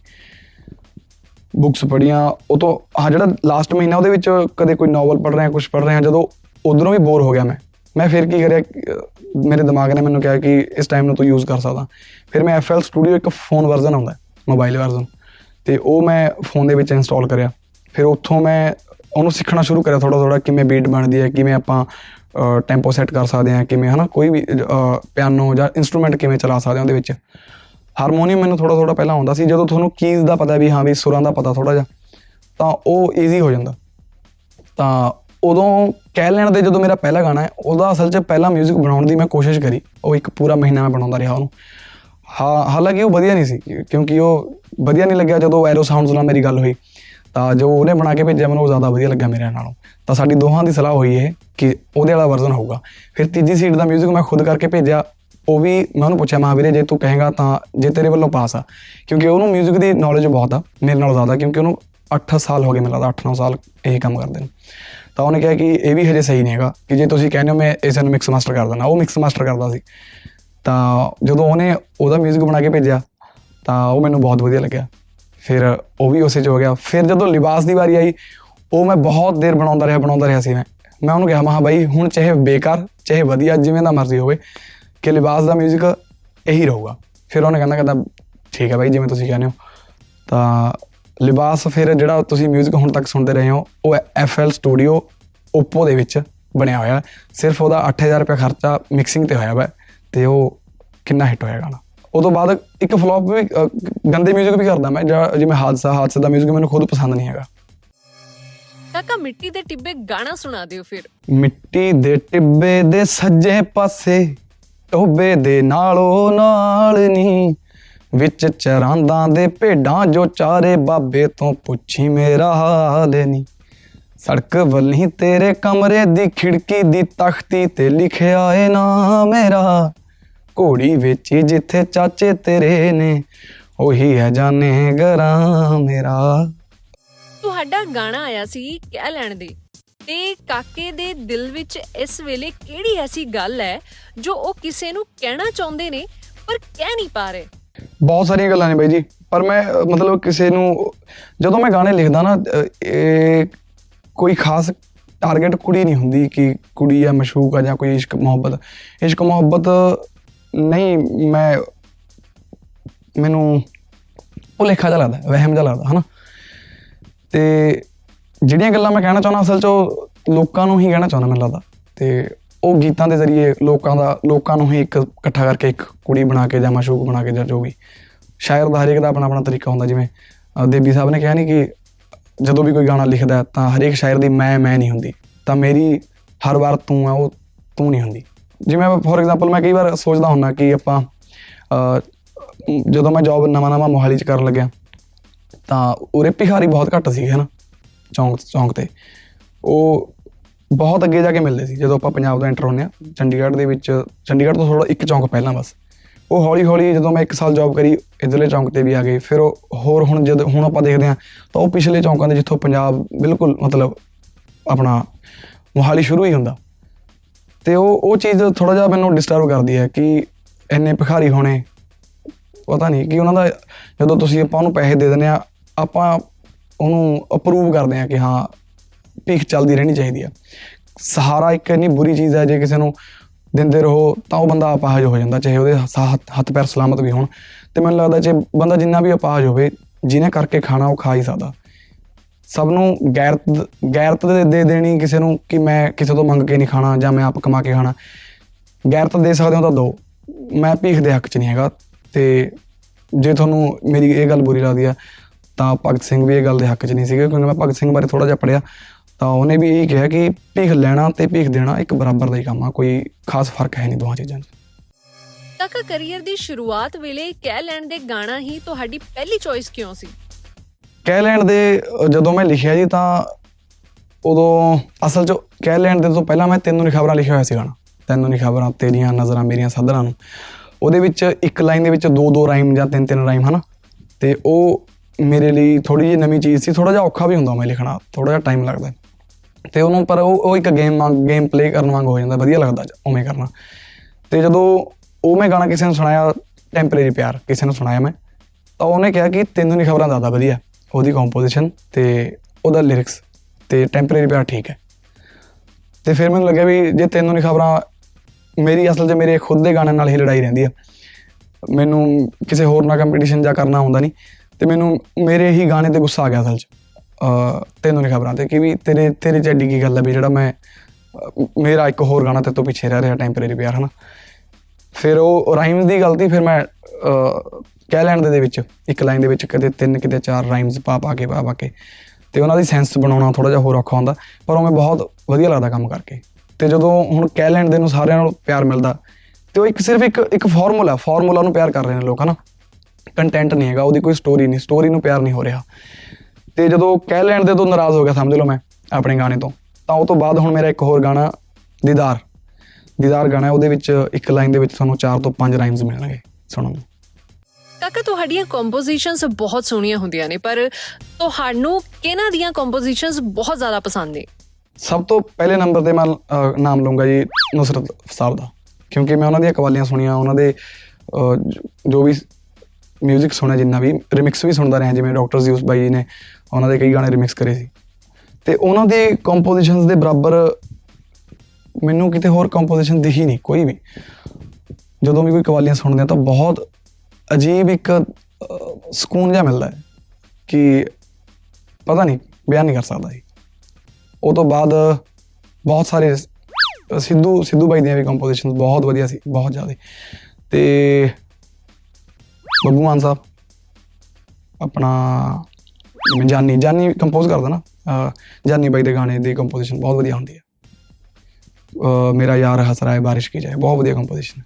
ਬੁੱਕਸ ਪੜ੍ਹੀਆਂ ਉਹ ਤੋਂ, ਜਿਹੜਾ ਲਾਸਟ ਮਹੀਨਾ ਉਹਦੇ ਵਿੱਚ ਕਦੇ ਕੋਈ ਨਾਵਲ ਪੜ੍ਹ ਰਿਹਾ, ਕੁਛ ਪੜ੍ਹ ਰਿਹਾ। ਜਦੋਂ ਉੱਧਰੋਂ ਵੀ ਬੋਰ ਹੋ ਗਿਆ ਮੈਂ ਫਿਰ ਕੀ ਕਰਿਆ, ਮੇਰੇ ਦਿਮਾਗ ਨੇ ਮੈਨੂੰ ਕਿਹਾ ਕਿ ਇਸ ਟਾਈਮ ਨੂੰ ਤੂੰ ਯੂਜ਼ ਕਰ ਸਕਦਾ। ਫਿਰ ਮੈਂ FL ਸਟੂਡੀਓ, ਇੱਕ ਫੋਨ ਵਰਜ਼ਨ ਆਉਂਦਾ ਮੋਬਾਈਲ ਵਰਜ਼ਨ, ਅਤੇ ਉਹ ਮੈਂ ਫੋਨ ਦੇ ਵਿੱਚ ਇੰਸਟਾਲ ਕਰਿਆ। ਫਿਰ ਉੱਥੋਂ ਮੈਂ ਉਹਨੂੰ ਸਿੱਖਣਾ ਸ਼ੁਰੂ ਕਰਿਆ ਥੋੜ੍ਹਾ, ਕਿਵੇਂ ਬੀਟ ਬਣਦੀ ਹੈ, ਕਿਵੇਂ ਆਪਾਂ ਟੈਂਪੋ ਸੈੱਟ ਕਰ ਸਕਦੇ ਹਾਂ, ਕਿਵੇਂ ਹੈ ਨਾ ਕੋਈ ਵੀ ਪਿਆਨੋ ਜਾਂ ਇੰਸਟਰੂਮੈਂਟ ਕਿਵੇਂ ਚਲਾ ਸਕਦੇ ਹਾਂ। ਉਹਦੇ ਵਿੱਚ ਹਾਰਮੋਨੀਅਮ ਮੈਨੂੰ ਥੋੜ੍ਹਾ ਪਹਿਲਾਂ ਆਉਂਦਾ ਸੀ। ਜਦੋਂ ਤੁਹਾਨੂੰ ਕੀਜ਼ ਦਾ ਪਤਾ ਵੀ ਹਾਂ ਵੀ ਸੁਰਾਂ ਦਾ ਪਤਾ ਥੋੜ੍ਹਾ ਜਿਹਾ, ਤਾਂ ਉਹ ਈਜ਼ੀ ਹੋ ਜਾਂਦਾ। ਤਾਂ ਉਦੋਂ ਕਹਿ ਲੈਣ ਦੇ, ਜਦੋਂ ਮੇਰਾ ਪਹਿਲਾ ਗਾਣਾ ਹੈ ਉਹਦਾ ਅਸਲ 'ਚ ਪਹਿਲਾਂ ਮਿਊਜ਼ਿਕ ਬਣਾਉਣ ਦੀ ਮੈਂ ਕੋਸ਼ਿਸ਼ ਕਰੀ। ਉਹ ਇੱਕ ਪੂਰਾ ਮਹੀਨਾ ਮੈਂ ਬਣਾਉਂਦਾ ਰਿਹਾ ਉਹਨੂੰ, ਹਾਲਾਂਕਿ ਉਹ ਵਧੀਆ ਨਹੀਂ ਸੀ, ਕਿਉਂਕਿ ਉਹ ਵਧੀਆ ਨਹੀਂ ਲੱਗਿਆ। ਜਦੋਂ ਐਰੋ ਸਾਊਂਡਸ ਨਾਲ ਮੇਰੀ ਗੱਲ ਹੋਈ ਤਾਂ ਜੋ ਉਹਨੇ ਬਣਾ ਕੇ ਭੇਜਿਆ ਮੈਨੂੰ, ਉਹ ਜ਼ਿਆਦਾ ਵਧੀਆ ਲੱਗਾ ਮੇਰੇ ਨਾਲੋਂ। ਤਾਂ ਸਾਡੀ ਦੋਹਾਂ ਦੀ ਸਲਾਹ ਹੋਈ ਇਹ ਕਿ ਉਹਦੇ ਵਾਲਾ ਵਰਜ਼ਨ ਹੋਊਗਾ। ਫਿਰ ਤੀਜੀ ਸੀਟ ਦਾ ਮਿਊਜ਼ਿਕ ਮੈਂ ਖੁਦ ਕਰਕੇ ਭੇਜਿਆ, ਉਹ ਵੀ ਮੈਂ ਉਹਨੂੰ ਪੁੱਛਿਆ, ਮੈਂ ਵੀਰੇ ਜੇ ਤੂੰ ਕਹੇਗਾ ਤਾਂ, ਜੇ ਤੇਰੇ ਵੱਲੋਂ ਪਾਸ ਆ, ਕਿਉਂਕਿ ਉਹਨੂੰ ਮਿਊਜ਼ਿਕ ਦੀ ਨੌਲੇਜ ਬਹੁਤ ਆ ਮੇਰੇ ਨਾਲੋਂ ਜ਼ਿਆਦਾ, ਕਿਉਂਕਿ ਉਹਨੂੰ 8 ਸਾਲ ਹੋ ਗਏ, ਮੈਨੂੰ ਲੱਗਦਾ 8-9 ਸਾਲ ਇਹ ਕੰਮ ਕਰਦੇ ਨੇ। ਤਾਂ ਉਹਨੇ ਕਿਹਾ ਕਿ ਇਹ ਵੀ ਹਜੇ ਸਹੀ ਨਹੀਂ ਹੈਗਾ, ਕਿ ਜੇ ਤੁਸੀਂ ਕਹਿੰਦੇ ਹੋ ਮੈਂ ਇਸ ਨੂੰ ਮਿਕਸ ਮਾਸਟਰ ਕਰ ਦੇਣਾ। ਉਹ ਮਿਕਸ ਮਾਸਟਰ ਕਰਦਾ ਸੀ। ਤਾਂ ਜਦੋਂ ਉਹਨੇ ਉਹਦਾ ਮਿਊਜ਼ਿਕ ਬਣਾ ਕੇ ਭੇਜਿਆ ਤਾਂ ਉਹ ਮੈਨੂੰ ਬਹੁਤ ਵਧੀਆ ਲੱਗਿਆ, ਫਿਰ ਉਹ ਵੀ ਉਸੇ 'ਚ ਹੋ ਗਿਆ। ਫਿਰ ਜਦੋਂ ਲਿਬਾਸ ਦੀ ਵਾਰੀ ਆਈ, ਉਹ ਮੈਂ ਬਹੁਤ ਦੇਰ ਬਣਾਉਂਦਾ ਰਿਹਾ ਸੀ। ਮੈਂ ਉਹਨੂੰ ਕਿਹਾ, ਮਾਂ ਬਾਈ ਹੁਣ ਚਾਹੇ ਬੇਕਾਰ ਚਾਹੇ ਵਧੀਆ, ਜਿਵੇਂ ਦਾ ਮਰਜ਼ੀ ਹੋਵੇ, ਕਿ ਲਿਬਾਸ ਦਾ ਮਿਊਜ਼ਿਕ ਇਹੀ ਰਹੂਗਾ। ਫਿਰ ਉਹਨੇ ਕਹਿੰਦਾ ਠੀਕ ਹੈ ਬਾਈ, ਜਿਵੇਂ ਤੁਸੀਂ ਕਹਿੰਦੇ ਹੋ। ਤਾਂ ਲਿਬਾਸ, ਫਿਰ ਜਿਹੜਾ ਤੁਸੀਂ ਮਿਊਜ਼ਿਕ ਹੁਣ ਤੱਕ ਸੁਣਦੇ ਰਹੇ ਹੋ, ਉਹ FL ਸਟੂਡੀਓ ਓਪੋ ਦੇ ਵਿੱਚ ਬਣਿਆ ਹੋਇਆ। ਸਿਰਫ ਉਹਦਾ 8000 ਰੁਪਇਆ ਖਰਚਾ ਮਿਕਸਿੰਗ 'ਤੇ ਹੋਇਆ ਵਾ, ਅਤੇ ਉਹ ਕਿੰਨਾ ਹਿੱਟ ਹੋਇਆ ਗਾਣਾ। ਉਹ ਤੋਂ ਬਾਅਦ ਇੱਕ ਫਲੋਪ ਵੀ, ਗੰਦੇ ਮਿਊਜ਼ਿਕ ਵੀ ਕਰਦਾ ਮੈਂ, ਜਿਵੇਂ ਹਾਦਸੇ ਦਾ ਮਿਊਜ਼ਿਕ ਮੈਨੂੰ ਖੁਦ ਪਸੰਦ ਨਹੀਂ ਹੈਗਾ। ਕਾਕਾ ਮਿੱਟੀ ਦੇ ਟਿੱਬੇ ਗਾਣਾ ਸੁਣਾ ਦਿਓ ਫਿਰ। ਮਿੱਟੀ ਦੇ ਟਿੱਬੇ ਦੇ ਸੱਜੇ ਪਾਸੇ ਟੋਬੇ ਦੇ ਨਾਲੋਂ ਨਾਲ ਨੀ, ਵਿੱਚ ਚਰਾਂਦਾਂ ਦੇ ਭੇਡਾਂ ਜੋ ਚਾਰੇ, ਬਾਬੇ ਤੋਂ ਪੁੱਛੀ ਮੇਰਾ ਹਾਲ ਨੀ। ਸੜਕ ਵੱਲੀ ਤੇਰੇ ਕਮਰੇ ਦੀ ਖਿੜਕੀ ਦੀ ਤਖਤੀ ਤੇ ਲਿਖਿਆ ਏ ਨਾਂ ਮੇਰਾ, ਘੋੜੀ ਵੇਚੀ ਜਿੱਥੇ ਚਾਚੇ ਤੇਰੇ ਨੇ, ਉਹੀ ਹੈ ਜਾਣੇ ਗਰਾਂ ਮੇਰਾ। ਤੁਹਾਡਾ ਗਾਣਾ ਆਇਆ ਸੀ ਕਹਿ ਲੈਣ ਦੇ, ਤੇ ਕਾਕੇ ਦੇ ਦਿਲ ਵਿੱਚ ਇਸ ਵੇਲੇ ਕਿਹੜੀ ਐਸੀ ਗੱਲ ਹੈ ਜੋ ਉਹ ਕਿਸੇ ਨੂੰ ਕਹਿਣਾ ਚਾਹੁੰਦੇ ਨੇ ਪਰ ਕਹਿ ਨਹੀਂ ਪਾ ਰਹੇ? ਬਹੁਤ ਸਾਰੀਆਂ ਗੱਲਾਂ ਨੇ ਬਾਈ ਜੀ। ਪਰ ਮੈਂ ਮਤਲਬ ਕਿਸੇ ਨੂੰ ਜਦੋਂ ਮੈਂ ਗਾਣੇ ਲਿਖਦਾ ਨਾ ਇਹ ਕੋਈ ਖਾਸ ਟਾਰਗੇਟ ਕੁੜੀ ਨਹੀਂ ਹੁੰਦੀ ਕਿ ਕੁੜੀ ਆ ਮਸ਼ੂਕ ਆ ਜਾਂ ਕੋਈ ਇਸ਼ਕ ਮੁਹੱਬਤ ਨਹੀਂ, ਮੈਂ ਮੈਨੂੰ ਭੁਲੇਖਾ ਜਿਹਾ ਲੱਗਦਾ, ਵਹਿਮ ਜਿਹਾ ਲੱਗਦਾ ਹੈ ਨਾ। ਅਤੇ ਜਿਹੜੀਆਂ ਗੱਲਾਂ ਮੈਂ ਕਹਿਣਾ ਚਾਹੁੰਦਾ ਅਸਲ 'ਚ ਉਹ ਲੋਕਾਂ ਨੂੰ ਹੀ ਕਹਿਣਾ ਚਾਹੁੰਦਾ ਮੈਨੂੰ ਲੱਗਦਾ, ਅਤੇ ਉਹ ਗੀਤਾਂ ਦੇ ਜ਼ਰੀਏ ਲੋਕਾਂ ਨੂੰ ਹੀ ਇੱਕ ਇਕੱਠਾ ਕਰਕੇ ਇੱਕ ਕੁੜੀ ਬਣਾ ਕੇ ਜਾਂ ਮਸ਼ੂਕ ਬਣਾ ਕੇ ਜਾਂ ਜੋ ਵੀ। ਸ਼ਾਇਰ ਦਾ ਹਰੇਕ ਦਾ ਆਪਣਾ ਆਪਣਾ ਤਰੀਕਾ ਹੁੰਦਾ, ਜਿਵੇਂ ਦੇਬੀ ਸਾਹਿਬ ਨੇ ਕਿਹਾ ਨਹੀਂ ਕਿ ਜਦੋਂ ਵੀ ਕੋਈ ਗਾਣਾ ਲਿਖਦਾ ਤਾਂ ਹਰੇਕ ਸ਼ਾਇਰ ਦੀ ਮੈਂ ਨਹੀਂ ਹੁੰਦੀ, ਤਾਂ ਮੇਰੀ ਹਰ ਵਾਰ ਤੂੰ ਆ ਉਹ ਤੂੰ ਨਹੀਂ ਹੁੰਦੀ। ਜਿਵੇਂ ਫੋਰ ਐਗਜ਼ਾਮਪਲ ਮੈਂ ਕਈ ਵਾਰ ਸੋਚਦਾ ਹੁੰਦਾ ਕਿ ਆਪਾਂ ਜਦੋਂ ਮੈਂ ਜੋਬ ਨਵਾਂ ਮੋਹਾਲੀ 'ਚ ਕਰਨ ਲੱਗਿਆ ਤਾਂ ਉਰੇ ਭਿਖਾਰੀ ਬਹੁਤ ਘੱਟ ਸੀਗੇ ਹੈ ਨਾ, ਚੌਂਕ 'ਤੇ ਉਹ ਬਹੁਤ ਅੱਗੇ ਜਾ ਕੇ ਮਿਲਦੇ ਸੀ। ਜਦੋਂ ਆਪਾਂ ਪੰਜਾਬ ਦਾ ਐਂਟਰ ਹੁੰਦੇ ਹਾਂ ਚੰਡੀਗੜ੍ਹ ਦੇ ਵਿੱਚ, ਚੰਡੀਗੜ੍ਹ ਤੋਂ ਥੋੜ੍ਹਾ ਇੱਕ ਚੌਂਕ ਪਹਿਲਾਂ ਬਸ, ਉਹ ਹੌਲੀ ਹੌਲੀ ਜਦੋਂ ਮੈਂ ਇੱਕ ਸਾਲ ਜੋਬ ਕਰੀ ਇੱਧਰਲੇ ਚੌਂਕ 'ਤੇ ਵੀ ਆ ਗਏ, ਫਿਰ ਉਹ ਹੋਰ ਹੁਣ ਆਪਾਂ ਦੇਖਦੇ ਹਾਂ ਤਾਂ ਉਹ ਪਿਛਲੇ ਚੌਂਕਾਂ ਦੇ ਜਿੱਥੋਂ ਪੰਜਾਬ ਬਿਲਕੁਲ ਮਤਲਬ ਆਪਣਾ ਮੋਹਾਲੀ ਸ਼ੁਰੂ ਹੀ ਹੁੰਦਾ। ਅਤੇ ਉਹ ਚੀਜ਼ ਥੋੜ੍ਹਾ ਜਿਹਾ ਮੈਨੂੰ ਡਿਸਟਰਬ ਕਰਦੀ ਹੈ ਕਿ ਇੰਨੇ ਭਿਖਾਰੀ ਹੋਣੇ, ਪਤਾ ਨਹੀਂ ਕਿ ਉਹਨਾਂ ਦਾ ਜਦੋਂ ਆਪਾਂ ਉਹਨੂੰ ਪੈਸੇ ਦੇ ਦਿੰਦੇ ਹਾਂ ਆਪਾਂ ਉਹਨੂੰ ਅਪਰੂਵ ਕਰਦੇ ਹਾਂ ਕਿ ਹਾਂ ਭੀਖ ਚੱਲਦੀ ਰਹਿਣੀ ਚਾਹੀਦੀ ਆ। ਸਹਾਰਾ ਇੱਕ ਇੰਨੀ ਬੁਰੀ ਚੀਜ਼ ਹੈ, ਜੇ ਕਿਸੇ ਨੂੰ ਦਿੰਦੇ ਰਹੋ ਤਾਂ ਉਹ ਬੰਦਾ ਅਪਾਹਜ ਹੋ ਜਾਂਦਾ, ਚਾਹੇ ਉਹਦੇ ਹੱਥ ਪੈਰ ਸਲਾਮਤ ਵੀ ਹੋਣ। ਅਤੇ ਮੈਨੂੰ ਲੱਗਦਾ ਜੇ ਬੰਦਾ ਜਿੰਨਾ ਵੀ ਅਪਾਹਜ ਹੋਵੇ, ਜਿਹਨੇ ਕਰਕੇ ਖਾਣਾ ਉਹ ਖਾ ਹੀ ਸਕਦਾ। ਸਭ ਨੂੰ ਗੈਰਤ ਦੇ ਦੇਣੀ ਕਿਸੇ ਨੂੰ ਕਿ ਮੈਂ ਕਿਸੇ ਤੋਂ ਮੰਗ ਕੇ ਨਹੀਂ ਖਾਣਾ ਜਾਂ ਮੈਂ ਆਪ ਕਮਾ ਕੇ ਖਾਣਾ, ਗੈਰਤ ਦੇ ਸਕਦੇ ਹੋ ਤਾਂ ਦਿਓ, ਮੈਂ ਭੀਖ ਦੇ ਹੱਕ 'ਚ ਨਹੀਂ ਹੈਗਾ। ਅਤੇ ਜੇ ਤੁਹਾਨੂੰ ਮੇਰੀ ਇਹ ਗੱਲ ਬੁਰੀ ਲੱਗਦੀ ਆ ਤਾਂ ਭਗਤ ਸਿੰਘ ਵੀ ਇਹ ਗੱਲ ਦੇ ਹੱਕ 'ਚ ਨਹੀਂ ਸੀਗੇ, ਕਿਉਂਕਿ ਮੈਂ ਭਗਤ ਸਿੰਘ ਬਾਰੇ ਥੋੜ੍ਹਾ ਜਿਹਾ ਪੜ੍ਹਿਆ ਤਾਂ ਉਹਨੇ ਵੀ ਇਹੀ ਕਿਹਾ ਕਿ ਭੀਖ ਲੈਣਾ ਅਤੇ ਭੀਖ ਦੇਣਾ ਇੱਕ ਬਰਾਬਰ ਦਾ ਹੀ ਕੰਮ ਆ, ਕੋਈ ਖਾਸ ਫਰਕ ਹੈ ਨਹੀਂ ਦੋਹਾਂ ਚੀਜ਼ਾਂ 'ਚ। ਕਾਕਾ, ਕਰੀਅਰ ਦੀ ਸ਼ੁਰੂਆਤ ਵੇਲੇ ਕਹਿ ਲੈਣ ਦੇ ਗਾਣਾ ਹੀ ਤੁਹਾਡੀ ਪਹਿਲੀ ਚੋਇਸ ਕਿਉਂ ਸੀ? ਕਹਿ ਲੈਣ ਦੇ ਜਦੋਂ ਮੈਂ ਲਿਖਿਆ ਜੀ ਤਾਂ ਉਦੋਂ ਅਸਲ 'ਚ ਕਹਿ ਲੈਣ ਦੇ ਤੋਂ ਪਹਿਲਾਂ ਮੈਂ 3 ਨੀ ਖਬਰਾਂ ਲਿਖਿਆ ਹੋਇਆ ਸੀ ਗਾਣਾ, 3 ਨੀ ਖਬਰਾਂ ਤੇਰੀਆਂ ਨਜ਼ਰਾਂ ਮੇਰੀਆਂ ਸਾਧਨਾਂ ਨੂੰ। ਉਹਦੇ ਵਿੱਚ ਇੱਕ ਲਾਈਨ ਦੇ ਵਿੱਚ 2-2 ਰਾਈਮ ਜਾਂ 3-3 ਰਾਈਮ ਹੈ ਨਾ, ਅਤੇ ਉਹ ਮੇਰੇ ਲਈ ਥੋੜ੍ਹੀ ਜਿਹੀ ਨਵੀਂ ਚੀਜ਼ ਸੀ, ਥੋੜ੍ਹਾ ਜਿਹਾ ਔਖਾ ਵੀ ਹੁੰਦਾ ਮੈਂ ਲਿਖਣਾ, ਥੋੜ੍ਹਾ ਜਿਹਾ ਟਾਈਮ ਲੱਗਦਾ ਅਤੇ ਉਹਨੂੰ ਪਰ ਉਹ ਇੱਕ ਗੇਮ ਪਲੇ ਕਰਨ ਵਾਂਗ ਹੋ ਜਾਂਦਾ, ਵਧੀਆ ਲੱਗਦਾ ਉਵੇਂ ਕਰਨਾ। ਅਤੇ ਜਦੋਂ ਉਹ ਮੈਂ ਗਾਣਾ ਕਿਸੇ ਨੂੰ ਸੁਣਾਇਆ, ਟੈਂਪਰੇਰੀ ਪਿਆਰ ਕਿਸੇ ਨੂੰ ਸੁਣਾਇਆ ਮੈਂ, ਤਾਂ ਉਹਨੇ ਕਿਹਾ ਕਿ 3 ਨੀ ਖਬਰਾਂ ਜ਼ਿਆਦਾ ਵਧੀਆ, ਉਹਦੀ ਕੰਪੋਜੀਸ਼ਨ ਅਤੇ ਉਹਦਾ ਲਿਰਿਕਸ, ਅਤੇ ਟੈਂਪਰੇਰੀ ਪਿਆਰ ਠੀਕ ਹੈ। ਅਤੇ ਫਿਰ ਮੈਨੂੰ ਲੱਗਿਆ ਵੀ ਜੇ 3 ਨੀ ਖਬਰਾਂ ਮੇਰੀ ਅਸਲ 'ਚ ਮੇਰੇ ਖੁਦ ਦੇ ਗਾਣੇ ਨਾਲ ਹੀ ਲੜਾਈ ਰਹਿੰਦੀ ਆ, ਮੈਨੂੰ ਕਿਸੇ ਹੋਰ ਨਾਲ ਕੰਪੀਟੀਸ਼ਨ ਜਾਂ ਕਰਨਾ ਹੁੰਦਾ ਨਹੀਂ, ਅਤੇ ਮੈਨੂੰ ਮੇਰੇ ਹੀ ਗਾਣੇ 'ਤੇ ਗੁੱਸਾ ਆ ਗਿਆ ਅਸਲ 'ਚ 3 ਨੀ ਖਬਰਾਂ 'ਤੇ ਕਿ ਵੀ ਤੇਰੇ 'ਚ ਐਡੀ ਕੀ ਗੱਲ ਆ ਵੀ ਜਿਹੜਾ ਮੈਂ ਮੇਰਾ ਇੱਕ ਹੋਰ ਗਾਣਾ ਤੇਰੇ ਤੋਂ ਪਿੱਛੇ ਰਹਿ ਰਿਹਾ, ਟੈਂਪਰੇਰੀ ਪਿਆਰ ਹੈ ਨਾ। ਫਿਰ ਉਹ ਰਾਈਮਸ ਦੀ ਗਲਤੀ, ਫਿਰ ਮੈਂ ਕਹਿ ਲੈਣ ਦੇ ਵਿੱਚ ਇੱਕ ਲਾਈਨ ਦੇ ਵਿੱਚ ਕਦੇ 3 ਕਿਤੇ 4 ਰਾਈਮਸ ਪਾ ਕੇ ਅਤੇ ਉਹਨਾਂ ਦੀ ਸੈਂਸ ਬਣਾਉਣਾ ਥੋੜ੍ਹਾ ਜਿਹਾ ਹੋਰ ਔਖਾ ਹੁੰਦਾ, ਪਰ ਉਵੇਂ ਬਹੁਤ ਵਧੀਆ ਲੱਗਦਾ ਕੰਮ ਕਰਕੇ। ਅਤੇ ਜਦੋਂ ਹੁਣ ਕਹਿ ਲੈਣ ਦੇ ਨੂੰ ਸਾਰਿਆਂ ਨਾਲ ਪਿਆਰ ਮਿਲਦਾ, ਅਤੇ ਉਹ ਇੱਕ ਸਿਰਫ ਇੱਕ ਫਾਰਮੂਲਾ ਨੂੰ ਪਿਆਰ ਕਰ ਰਹੇ ਨੇ ਲੋਕ ਹੈ ਨਾ, ਕੰਟੈਂਟ ਨਹੀਂ ਹੈਗਾ, ਉਹਦੀ ਕੋਈ ਸਟੋਰੀ ਨਹੀਂ, ਸਟੋਰੀ ਨੂੰ ਪਿਆਰ ਨਹੀਂ ਹੋ ਰਿਹਾ। ਅਤੇ ਜਦੋਂ ਕਹਿ ਲੈਣ ਦੇ ਤੋਂ ਨਾਰਾਜ਼ ਹੋ ਗਿਆ ਸਮਝ ਲਓ ਮੈਂ ਆਪਣੇ ਗਾਣੇ ਤੋਂ, ਤਾਂ ਉਹ ਤੋਂ ਬਾਅਦ ਹੁਣ ਮੇਰਾ ਇੱਕ ਹੋਰ ਗਾਣਾ ਦੀਦਾਰ ਗਾਣਾ, ਉਹਦੇ ਵਿੱਚ ਇੱਕ ਲਾਈਨ ਦੇ ਵਿੱਚ ਤੁਹਾਨੂੰ 4 ਤੋਂ 5 ਰਾਈਮਸ ਮਿਲਣਗੇ ਸੁਣਨ ਨੂੰ। ਕਾਕਾ, ਤੁਹਾਡੀਆਂ ਕੰਪੋਜੀਸ਼ਨਸ ਬਹੁਤ ਸੋਹਣੀਆਂ ਹੁੰਦੀਆਂ ਨੇ, ਪਰ ਤੁਹਾਨੂੰ ਕਿਹਨਾਂ ਦੀਆਂ ਕੰਪੋਜੀਸ਼ਨਸ ਬਹੁਤ ਜ਼ਿਆਦਾ ਪਸੰਦ ਨੇ? ਸਭ ਤੋਂ ਪਹਿਲੇ ਨੰਬਰ 'ਤੇ ਮੈਂ ਨਾਮ ਲਊਂਗਾ ਜੀ ਨੁਸਰਤ ਸਾਹਿਬ ਦਾ, ਕਿਉਂਕਿ ਮੈਂ ਉਹਨਾਂ ਦੀਆਂ ਕਵਾਲੀਆਂ ਸੁਣੀਆਂ, ਉਹਨਾਂ ਦੇ ਜੋ ਵੀ ਮਿਊਜ਼ਿਕ ਸੁਣਿਆ, ਜਿੰਨਾ ਵੀ ਰਿਮਿਕਸ ਵੀ ਸੁਣਦਾ ਰਿਹਾ, ਜਿਵੇਂ ਡਾਕਟਰ ਯੂਸ ਬਾਈ ਜੀ ਨੇ ਉਹਨਾਂ ਦੇ ਕਈ ਗਾਣੇ ਰਿਮਿਕਸ ਕਰੇ ਸੀ, ਅਤੇ ਉਹਨਾਂ ਦੇ ਕੰਪੋਜੀਸ਼ਨਸ ਦੇ ਬਰਾਬਰ ਮੈਨੂੰ ਕਿਤੇ ਹੋਰ ਕੰਪੋਜੀਸ਼ਨ ਦਿਖੀ ਨਹੀਂ ਕੋਈ ਵੀ। ਜਦੋਂ ਵੀ ਕੋਈ ਕਵਾਲੀਆਂ ਸੁਣਦੇ ਹਾਂ ਤਾਂ ਬਹੁਤ ਅਜੀਬ ਇੱਕ ਸਕੂਨ ਜਿਹਾ ਮਿਲਦਾ ਹੈ ਕਿ ਪਤਾ ਨਹੀਂ, ਬਿਆਨ ਨਹੀਂ ਕਰ ਸਕਦਾ ਜੀ। ਉਹ ਤੋਂ ਬਾਅਦ ਬਹੁਤ ਸਾਰੇ ਸਿੱਧੂ ਬਾਈ ਦੀਆਂ ਵੀ ਕੰਪੋਜੀਸ਼ਨ ਬਹੁਤ ਵਧੀਆ ਸੀ, ਬਹੁਤ ਜ਼ਿਆਦਾ। ਅਤੇ ਬੱਬੂ ਮਾਨ ਸਾਹਿਬ ਆਪਣਾ ਜਿਵੇਂ ਜਾਨੀ ਕੰਪੋਜ਼ ਕਰਦਾ ਨਾ, ਜਾਨੀ ਬਾਈ ਦੇ ਗਾਣੇ ਦੀ ਕੰਪੋਜੀਸ਼ਨ ਬਹੁਤ ਵਧੀਆ ਹੁੰਦੀ ਹੈ। ਮੇਰਾ ਯਾਰ ਹੱਸ ਰਿਹਾ ਹੈ ਬਾਰਿਸ਼ ਕੀ ਜਾਏ, ਬਹੁਤ ਵਧੀਆ ਕੰਪੋਜੀਸ਼ਨ।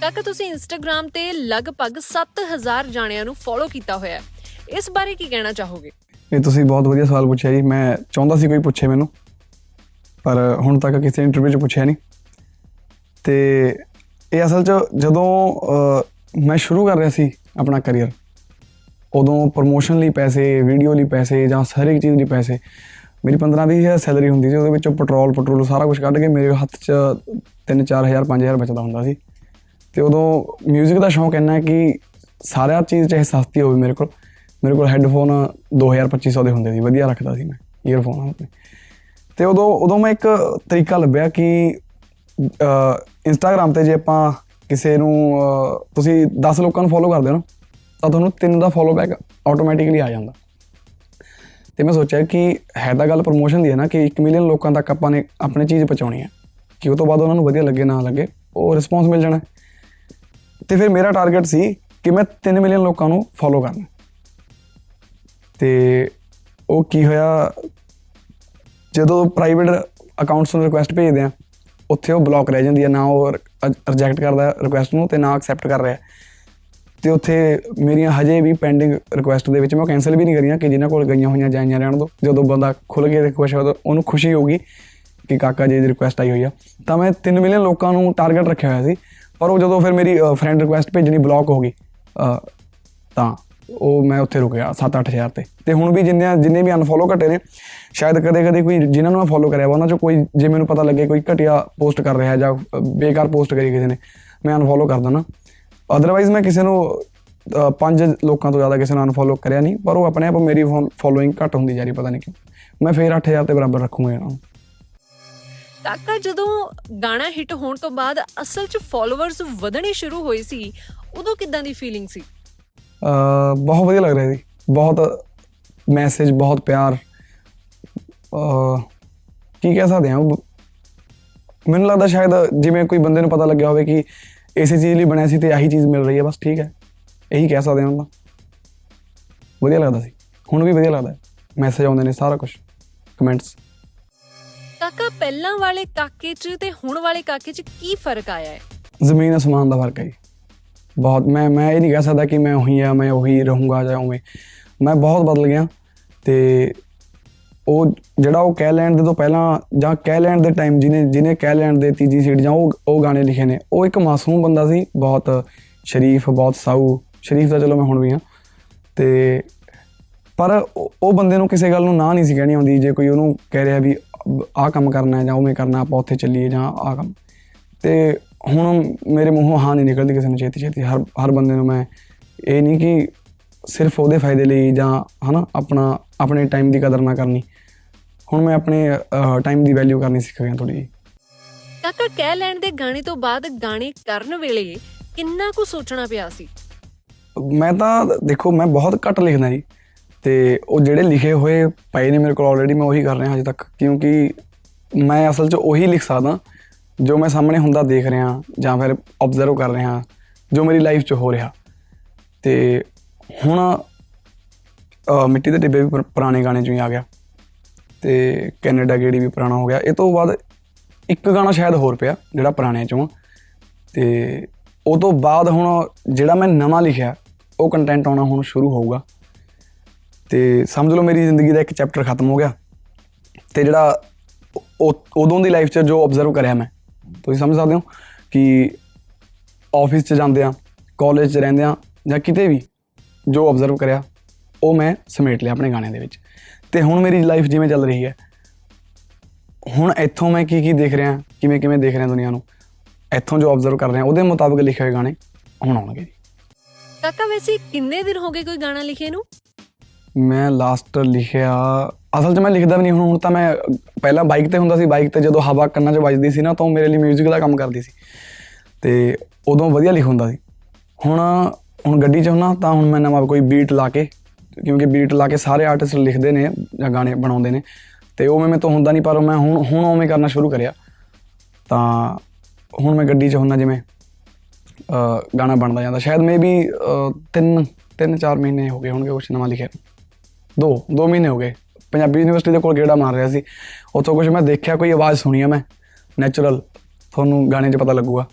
ਕਾਕਾ, ਤੁਸੀਂ ਇੰਸਟਾਗ੍ਰਾਮ 'ਤੇ ਲਗਭਗ 7000 ਜਾਣਿਆਂ ਨੂੰ ਫੋਲੋ ਕੀਤਾ ਹੋਇਆ, ਇਸ ਬਾਰੇ ਕੀ ਕਹਿਣਾ ਚਾਹੋਗੇ? ਇਹ ਤੁਸੀਂ ਬਹੁਤ ਵਧੀਆ ਸਵਾਲ ਪੁੱਛਿਆ ਜੀ। ਮੈਂ ਚਾਹੁੰਦਾ ਸੀ ਕੋਈ ਪੁੱਛੇ ਮੈਨੂੰ, ਪਰ ਹੁਣ ਤੱਕ ਕਿਸੇ ਇੰਟਰਵਿਊ 'ਚ ਪੁੱਛਿਆ ਨਹੀਂ। ਅਤੇ ਇਹ ਅਸਲ 'ਚ ਜਦੋਂ ਮੈਂ ਸ਼ੁਰੂ ਕਰ ਰਿਹਾ ਸੀ ਆਪਣਾ ਕਰੀਅਰ, ਉਦੋਂ ਪ੍ਰਮੋਸ਼ਨ ਲਈ ਪੈਸੇ, ਵੀਡੀਓ ਲਈ ਪੈਸੇ ਜਾਂ ਹਰ ਇੱਕ ਚੀਜ਼ ਲਈ ਪੈਸੇ, ਮੇਰੀ 15-20 ਹਜ਼ਾਰ ਸੈਲਰੀ ਹੁੰਦੀ ਸੀ, ਉਹਦੇ ਵਿੱਚੋਂ ਪੈਟਰੋਲ ਸਾਰਾ ਕੁਛ ਕੱਢ ਕੇ ਮੇਰੇ ਹੱਥ 'ਚ 3-4 ਹਜ਼ਾਰ 5 ਹਜ਼ਾਰ ਬਚਦਾ ਹੁੰਦਾ ਸੀ। ਅਤੇ ਉਦੋਂ ਮਿਊਜ਼ਿਕ ਦਾ ਸ਼ੌਂਕ ਇੰਨਾ ਕਿ ਸਾਰਾ ਚੀਜ਼ ਚਾਹੇ ਸਸਤੀ ਹੋਵੇ। ਮੇਰੇ ਕੋਲ ਹੈੱਡਫੋਨ 2500 ਦੇ ਹੁੰਦੇ ਸੀ, ਵਧੀਆ ਰੱਖਦਾ ਸੀ ਮੈਂ ਈਅਰਫੋਨ ਆਪਣੇ। ਅਤੇ ਉਦੋਂ ਮੈਂ ਇੱਕ ਤਰੀਕਾ ਲੱਭਿਆ ਕਿ ਇੰਸਟਾਗ੍ਰਾਮ 'ਤੇ ਜੇ ਆਪਾਂ ਕਿਸੇ ਨੂੰ ਤੁਸੀਂ 10 ਲੋਕਾਂ ਨੂੰ ਫੋਲੋ ਕਰਦੇ ਹੋ ਨਾ ਤਾਂ ਤੁਹਾਨੂੰ 3 ਦਾ ਫੋਲੋ ਬੈਕ ਆਟੋਮੈਟਿਕਲੀ ਆ ਜਾਂਦਾ। ਅਤੇ ਮੈਂ ਸੋਚਿਆ ਕਿ ਹੈ ਤਾਂ ਗੱਲ ਪ੍ਰਮੋਸ਼ਨ ਦੀ ਹੈ ਨਾ ਕਿ 1 ਮਿਲੀਅਨ ਲੋਕਾਂ ਤੱਕ ਆਪਾਂ ਨੇ ਆਪਣੀ ਚੀਜ਼ ਪਹੁੰਚਾਉਣੀ ਹੈ ਕਿ ਉਹ ਤੋਂ ਬਾਅਦ ਉਹਨਾਂ ਨੂੰ ਵਧੀਆ ਲੱਗੇ ਨਾ ਲੱਗੇ ਉਹ ਰਿਸਪੌਂਸ ਮਿਲ ਜਾਣਾ। ਅਤੇ ਫਿਰ ਮੇਰਾ ਟਾਰਗੇਟ ਸੀ ਕਿ ਮੈਂ 3 ਮਿਲੀਅਨ ਲੋਕਾਂ ਨੂੰ ਫੋਲੋ ਕਰਨਾ। ਅਤੇ ਉਹ ਕੀ ਹੋਇਆ, ਜਦੋਂ ਪ੍ਰਾਈਵੇਟ ਅਕਾਊਂਟਸ ਨੂੰ ਰਿਕੁਐਸਟ ਭੇਜਦੇ ਹਾਂ ਉੱਥੇ ਉਹ ਬਲੌਕ ਰਹਿ ਜਾਂਦੀ ਹੈ, ਨਾ ਉਹ ਰਿਜੈਕਟ ਕਰਦਾ ਰਿਕੁਐਸਟ ਨੂੰ ਅਤੇ ਨਾ ਐਕਸੈਪਟ ਕਰ ਰਿਹਾ। ਅਤੇ ਉੱਥੇ ਮੇਰੀਆਂ ਹਜੇ ਵੀ ਪੈਂਡਿੰਗ ਰਿਕੁਐਸਟ ਦੇ ਵਿੱਚ ਮੈਂ ਕੈਂਸਲ ਵੀ ਨਹੀਂ ਕਰੀਆਂ ਕਿ ਜਿਨ੍ਹਾਂ ਕੋਲ ਗਈਆਂ ਹੋਈਆਂ ਜਾਈਆਂ ਰਹਿਣ ਦੋ। ਜਦੋਂ ਬੰਦਾ ਖੁੱਲ੍ਹ ਕੇ ਖੁਸ਼ ਹੋਇਆ ਉਹਨੂੰ ਖੁਸ਼ੀ ਹੋਊਗੀ ਕਿ ਕਾਕਾ ਜੀ ਦੀ ਰਿਕੁਐਸਟ ਆਈ ਹੋਈ ਆ। ਤਾਂ ਮੈਂ 3 ਮਿਲੀਅਨ ਲੋਕਾਂ ਨੂੰ ਟਾਰਗੇਟ ਰੱਖਿਆ ਹੋਇਆ ਸੀ, ਪਰ ਉਹ ਜਦੋਂ ਫਿਰ ਮੇਰੀ ਫਰੈਂਡ ਰਿਕੁਐਸਟ ਭੇਜਣੀ ਬਲੌਕ ਹੋ ਗਈ ਤਾਂ ਉਹ ਮੈਂ ਉੱਥੇ ਰੁਕ ਗਿਆ 7-8 ਹਜ਼ਾਰ 'ਤੇ। ਅਤੇ ਹੁਣ ਵੀ ਜਿੰਨੇ ਵੀ ਅਨਫੋਲੋ ਘਟੇ ਨੇ, ਸ਼ਾਇਦ ਕਦੇ ਕੋਈ ਜਿਨ੍ਹਾਂ ਨੂੰ ਮੈਂ ਫੋਲੋ ਕਰਿਆ ਵਾ ਉਹਨਾਂ 'ਚੋਂ ਕੋਈ ਜੇ ਮੈਨੂੰ ਪਤਾ ਲੱਗੇ ਕੋਈ ਘਟੀਆ ਪੋਸਟ ਕਰ ਰਿਹਾ ਜਾਂ ਬੇਕਾਰ ਪੋਸਟ ਕਰੀ ਕਿਸੇ ਨੇ, ਮੈਂ ਅਨਫੋਲੋ ਕਰ ਦਿੰਦਾ। ਅਦਰਵਾਈਜ਼ ਮੈਂ ਕਿਸੇ ਨੂੰ 5 ਲੋਕਾਂ ਤੋਂ ਜ਼ਿਆਦਾ ਕਿਸੇ ਨੂੰ ਅਨਫੋਲੋ ਕਰਿਆ ਨਹੀਂ, ਪਰ ਉਹ ਆਪਣੇ ਆਪ ਮੇਰੀ ਫੋਲੋਇੰਗ ਘੱਟ ਹੁੰਦੀ ਜਾ ਰਹੀ, ਪਤਾ ਨਹੀਂ ਕਿਉਂ। ਮੈਂ ਫਿਰ 8 ਹਜ਼ਾਰ 'ਤੇ ਬਰਾਬਰ ਰੱਖੂੰਗਾ ਇਹਨਾਂ ਨੂੰ। ਕਾਕਾ, ਜਦੋਂ ਗਾਣਾ ਹਿੱਟ ਹੋਣ ਤੋਂ ਬਾਅਦ ਅਸਲ 'ਚ ਫੋਲੋਵਰਸ ਵਧਣੇ ਸ਼ੁਰੂ ਹੋਏ ਸੀ, ਉਦੋਂ ਕਿੱਦਾਂ ਦੀ ਫੀਲਿੰਗ ਸੀ? ਬਹੁਤ ਵਧੀਆ ਲੱਗ ਰਿਹਾ ਸੀ, ਬਹੁਤ ਮੈਸੇਜ, ਬਹੁਤ ਪਿਆਰ, ਕੀ ਕਹਿ ਸਕਦੇ ਹਾਂ। ਮੈਨੂੰ ਲੱਗਦਾ ਸ਼ਾਇਦ ਜਿਵੇਂ ਕੋਈ ਬੰਦੇ ਨੂੰ ਪਤਾ ਲੱਗਿਆ ਹੋਵੇ ਕਿ ਇਸੇ ਚੀਜ਼ ਲਈ ਬਣਿਆ ਸੀ ਅਤੇ ਆਹੀ ਚੀਜ਼ ਮਿਲ ਰਹੀ ਹੈ, ਬਸ ਠੀਕ ਹੈ, ਇਹੀ ਕਹਿ ਸਕਦੇ ਹਾਂ। ਉਹਦਾ ਵਧੀਆ ਲੱਗਦਾ ਸੀ, ਹੁਣ ਵੀ ਵਧੀਆ ਲੱਗਦਾ, ਮੈਸੇਜ ਆਉਂਦੇ ਨੇ, ਸਾਰਾ ਕੁਛ, ਕਮੈਂਟਸ। ਕਾਕਾ, ਪਹਿਲਾਂ ਵਾਲੇ ਕਾਕੇ 'ਚ ਅਤੇ ਹੁਣ ਵਾਲੇ ਕਾਕੇ 'ਚ ਕੀ ਫ਼ਰਕ ਆਇਆ ਹੈ? ਜ਼ਮੀਨ ਅਸਮਾਨ ਦਾ ਫ਼ਰਕ ਹੈ ਜੀ, ਬਹੁਤ। ਮੈਂ ਇਹ ਨਹੀਂ ਕਹਿ ਸਕਦਾ ਕਿ ਮੈਂ ਉਹੀ ਆ, ਮੈਂ ਉਹੀ ਰਹੂੰਗਾ ਜਾਂ ਉਵੇਂ। ਮੈਂ ਬਹੁਤ ਬਦਲ ਗਿਆ, ਅਤੇ ਉਹ ਜਿਹੜਾ ਉਹ ਕਹਿ ਲੈਣ ਦੇ ਤੋਂ ਪਹਿਲਾਂ ਜਾਂ ਕਹਿ ਲੈਣ ਦੇ ਟਾਈਮ ਜਿਹਨੇ ਕਹਿ ਲੈਣ ਦੇ ਤੀਜੀ ਸੀਟ ਜਾਂ ਉਹ ਗਾਣੇ ਲਿਖੇ ਨੇ, ਉਹ ਇੱਕ ਮਾਸੂਮ ਬੰਦਾ ਸੀ, ਬਹੁਤ ਸ਼ਰੀਫ, ਬਹੁਤ ਸਾਊ। ਸ਼ਰੀਫ ਤਾਂ ਚਲੋ ਮੈਂ ਹੁਣ ਵੀ ਹਾਂ, ਅਤੇ ਪਰ ਉਹ ਬੰਦੇ ਨੂੰ ਕਿਸੇ ਗੱਲ ਨੂੰ ਨਾ ਨਹੀਂ ਸੀ ਕਹਿਣੀ ਆਉਂਦੀ। ਜੇ ਕੋਈ ਉਹਨੂੰ ਕਹਿ ਰਿਹਾ ਵੀ ਆਹ ਕੰਮ ਕਰਨਾ ਜਾਂ ਉਵੇਂ ਕਰਨਾ, ਆਪਾਂ ਉੱਥੇ ਚੱਲੀਏ ਜਾਂ ਆਹ ਕੰਮ, ਅਤੇ ਹੁਣ ਮੇਰੇ ਮੂੰਹੋਂ ਹਾਂ ਨਹੀਂ ਨਿਕਲਦੀ ਕਿਸੇ ਨੂੰ ਛੇਤੀ। ਹਰ ਬੰਦੇ ਨੂੰ ਮੈਂ ਇਹ ਨਹੀਂ ਕਿ ਸਿਰਫ ਉਹਦੇ ਫਾਇਦੇ ਲਈ ਜਾਂ ਹੈ ਨਾ ਆਪਣੇ ਟਾਈਮ ਦੀ ਕਦਰ ਨਾ ਕਰਨੀ। ਹੁਣ ਮੈਂ ਆਪਣੇ ਟਾਈਮ ਦੀ ਵੈਲਿਊ ਕਰਨੀ ਸਿੱਖ ਗਿਆ ਥੋੜ੍ਹੀ ਜਿਹੀ। ਕਾਕਾ, ਕਹਿ ਲੈਣ ਦੇ ਗਾਣੇ ਤੋਂ ਬਾਅਦ ਗਾਣੇ ਕਰਨ ਵੇਲੇ ਕਿੰਨਾ ਕੁ ਸੋਚਣਾ ਪਿਆ ਸੀ? ਮੈਂ ਤਾਂ ਦੇਖੋ ਮੈਂ ਬਹੁਤ ਘੱਟ ਲਿਖਦਾ ਜੀ, ਅਤੇ ਉਹ ਜਿਹੜੇ ਲਿਖੇ ਹੋਏ ਪਏ ਨੇ ਮੇਰੇ ਕੋਲ ਆਲਰੇਡੀ ਮੈਂ ਉਹੀ ਕਰ ਰਿਹਾ ਹਜੇ ਤੱਕ, ਕਿਉਂਕਿ ਮੈਂ ਅਸਲ 'ਚ ਉਹੀ ਲਿਖ ਸਕਦਾ ਜੋ ਮੈਂ ਸਾਹਮਣੇ ਹੁੰਦਾ ਦੇਖ ਰਿਹਾ ਜਾਂ ਫਿਰ ਓਬਜ਼ਰਵ ਕਰ ਰਿਹਾ, ਜੋ ਮੇਰੀ ਲਾਈਫ 'ਚ ਹੋ ਰਿਹਾ। ਅਤੇ ਹੁਣ ਮਿੱਟੀ ਦੇ ਟਿੱਬੇ ਵੀ ਪੁਰਾਣੇ ਗਾਣੇ 'ਚੋਂ ਹੀ ਆ ਗਿਆ, ਅਤੇ ਕੈਨੇਡਾ ਗੇੜੀ ਵੀ ਪੁਰਾਣਾ ਹੋ ਗਿਆ। ਇਹ ਤੋਂ ਬਾਅਦ ਇੱਕ ਗਾਣਾ ਸ਼ਾਇਦ ਹੋਰ ਪਿਆ ਜਿਹੜਾ ਪੁਰਾਣੇ 'ਚੋਂ, ਅਤੇ ਉਹ ਤੋਂ ਬਾਅਦ ਹੁਣ ਜਿਹੜਾ ਮੈਂ ਨਵਾਂ ਲਿਖਿਆ ਉਹ ਕੰਟੈਂਟ ਆਉਣਾ ਹੁਣ ਸ਼ੁਰੂ ਹੋਊਗਾ। ਅਤੇ ਸਮਝ ਲਓ ਮੇਰੀ ਜ਼ਿੰਦਗੀ ਦਾ ਇੱਕ ਚੈਪਟਰ ਖਤਮ ਹੋ ਗਿਆ, ਅਤੇ ਜਿਹੜਾ ਉਦੋਂ ਦੀ ਲਾਈਫ 'ਚ ਜੋ ਓਬਜ਼ਰਵ ਕਰਿਆ ਮੈਂ, ਤੁਸੀਂ ਸਮਝ ਸਕਦੇ ਹੋ ਕਿ ਆਫਿਸ 'ਚ ਜਾਂਦੇ ਹਾਂ, ਕਾਲਜ 'ਚ ਰਹਿੰਦੇ ਹਾਂ ਜਾਂ ਕਿਤੇ ਵੀ ਜੋ ਓਬਜ਼ਰਵ ਕਰਿਆ ਉਹ ਮੈਂ ਸਮੇਟ ਲਿਆ ਆਪਣੇ ਗਾਣਿਆਂ ਦੇ ਵਿੱਚ। ਅਤੇ ਹੁਣ ਮੇਰੀ ਲਾਈਫ ਜਿਵੇਂ ਚੱਲ ਰਹੀ ਹੈ, ਹੁਣ ਇੱਥੋਂ ਮੈਂ ਕੀ ਕੀ ਦੇਖ ਰਿਹਾ, ਕਿਵੇਂ ਕਿਵੇਂ ਦੇਖ ਰਿਹਾ ਦੁਨੀਆ ਨੂੰ, ਇੱਥੋਂ ਜੋ ਓਬਜ਼ਰਵ ਕਰ ਰਿਹਾ ਉਹਦੇ ਮੁਤਾਬਕ ਲਿਖੇ ਹੋਏ ਗਾਣੇ ਹੁਣ ਆਉਣਗੇ ਜੀ। ਕਾਕਾ, ਵੈਸੇ ਕਿੰਨੇ ਦਿਨ ਹੋ ਗਏ ਕੋਈ ਗਾਣਾ ਲਿਖੇ ਨੂੰ? ਮੈਂ ਲਾਸਟ ਲਿਖਿਆ, ਅਸਲ 'ਚ ਮੈਂ ਲਿਖਦਾ ਵੀ ਨਹੀਂ ਹੁਣ ਤਾਂ। ਮੈਂ ਪਹਿਲਾਂ ਬਾਈਕ 'ਤੇ ਹੁੰਦਾ ਸੀ, ਬਾਈਕ 'ਤੇ ਜਦੋਂ ਹਵਾ ਕੰਨਾਂ 'ਚ ਵੱਜਦੀ ਸੀ ਨਾ ਤਾਂ ਉਹ ਮੇਰੇ ਲਈ ਮਿਊਜ਼ਿਕ ਦਾ ਕੰਮ ਕਰਦੀ ਸੀ, ਅਤੇ ਉਦੋਂ ਵਧੀਆ ਲਿਖ ਹੁੰਦਾ ਸੀ। ਹੁਣ ਗੱਡੀ 'ਚ ਹੁੰਦਾ ਤਾਂ ਹੁਣ ਮੈਂ ਨਵਾਂ ਕੋਈ ਬੀਟ ਲਾ ਕੇ, ਕਿਉਂਕਿ ਬੀਟ ਲਾ ਕੇ ਸਾਰੇ ਆਰਟਿਸਟ ਲਿਖਦੇ ਨੇ ਜਾਂ ਗਾਣੇ ਬਣਾਉਂਦੇ ਨੇ, ਅਤੇ ਉਹ ਮੈਂ ਤੋਂ ਹੁੰਦਾ ਨਹੀਂ, ਪਰ ਮੈਂ ਹੁਣ ਉਵੇਂ ਕਰਨਾ ਸ਼ੁਰੂ ਕਰਿਆ। ਤਾਂ ਹੁਣ ਮੈਂ ਗੱਡੀ 'ਚ ਹੁੰਦਾ ਜਿਵੇਂ ਗਾਣਾ ਬਣਦਾ ਜਾਂਦਾ, ਸ਼ਾਇਦ ਮੈਂ ਵੀ 3-4 ਮਹੀਨੇ ਹੋ ਗਏ ਹੋਣਗੇ ਕੁਛ ਨਵਾਂ ਲਿਖਿਆ, 2 ਮਹੀਨੇ ਹੋ ਗਏ। ਪੰਜਾਬੀ ਯੂਨੀਵਰਸਿਟੀ ਦੇ ਕੋਲ ਗੇੜਾ ਮਾਰ ਰਿਹਾ ਸੀ, ਉੱਥੋਂ ਕੁਛ ਮੈਂ ਦੇਖਿਆ, ਕੋਈ ਆਵਾਜ਼ ਸੁਣੀ ਆ ਮੈਂ ਨੈਚੁਰਲ, ਤੁਹਾਨੂੰ ਗਾਣੇ 'ਚ ਪਤਾ ਲੱਗੂਗਾ,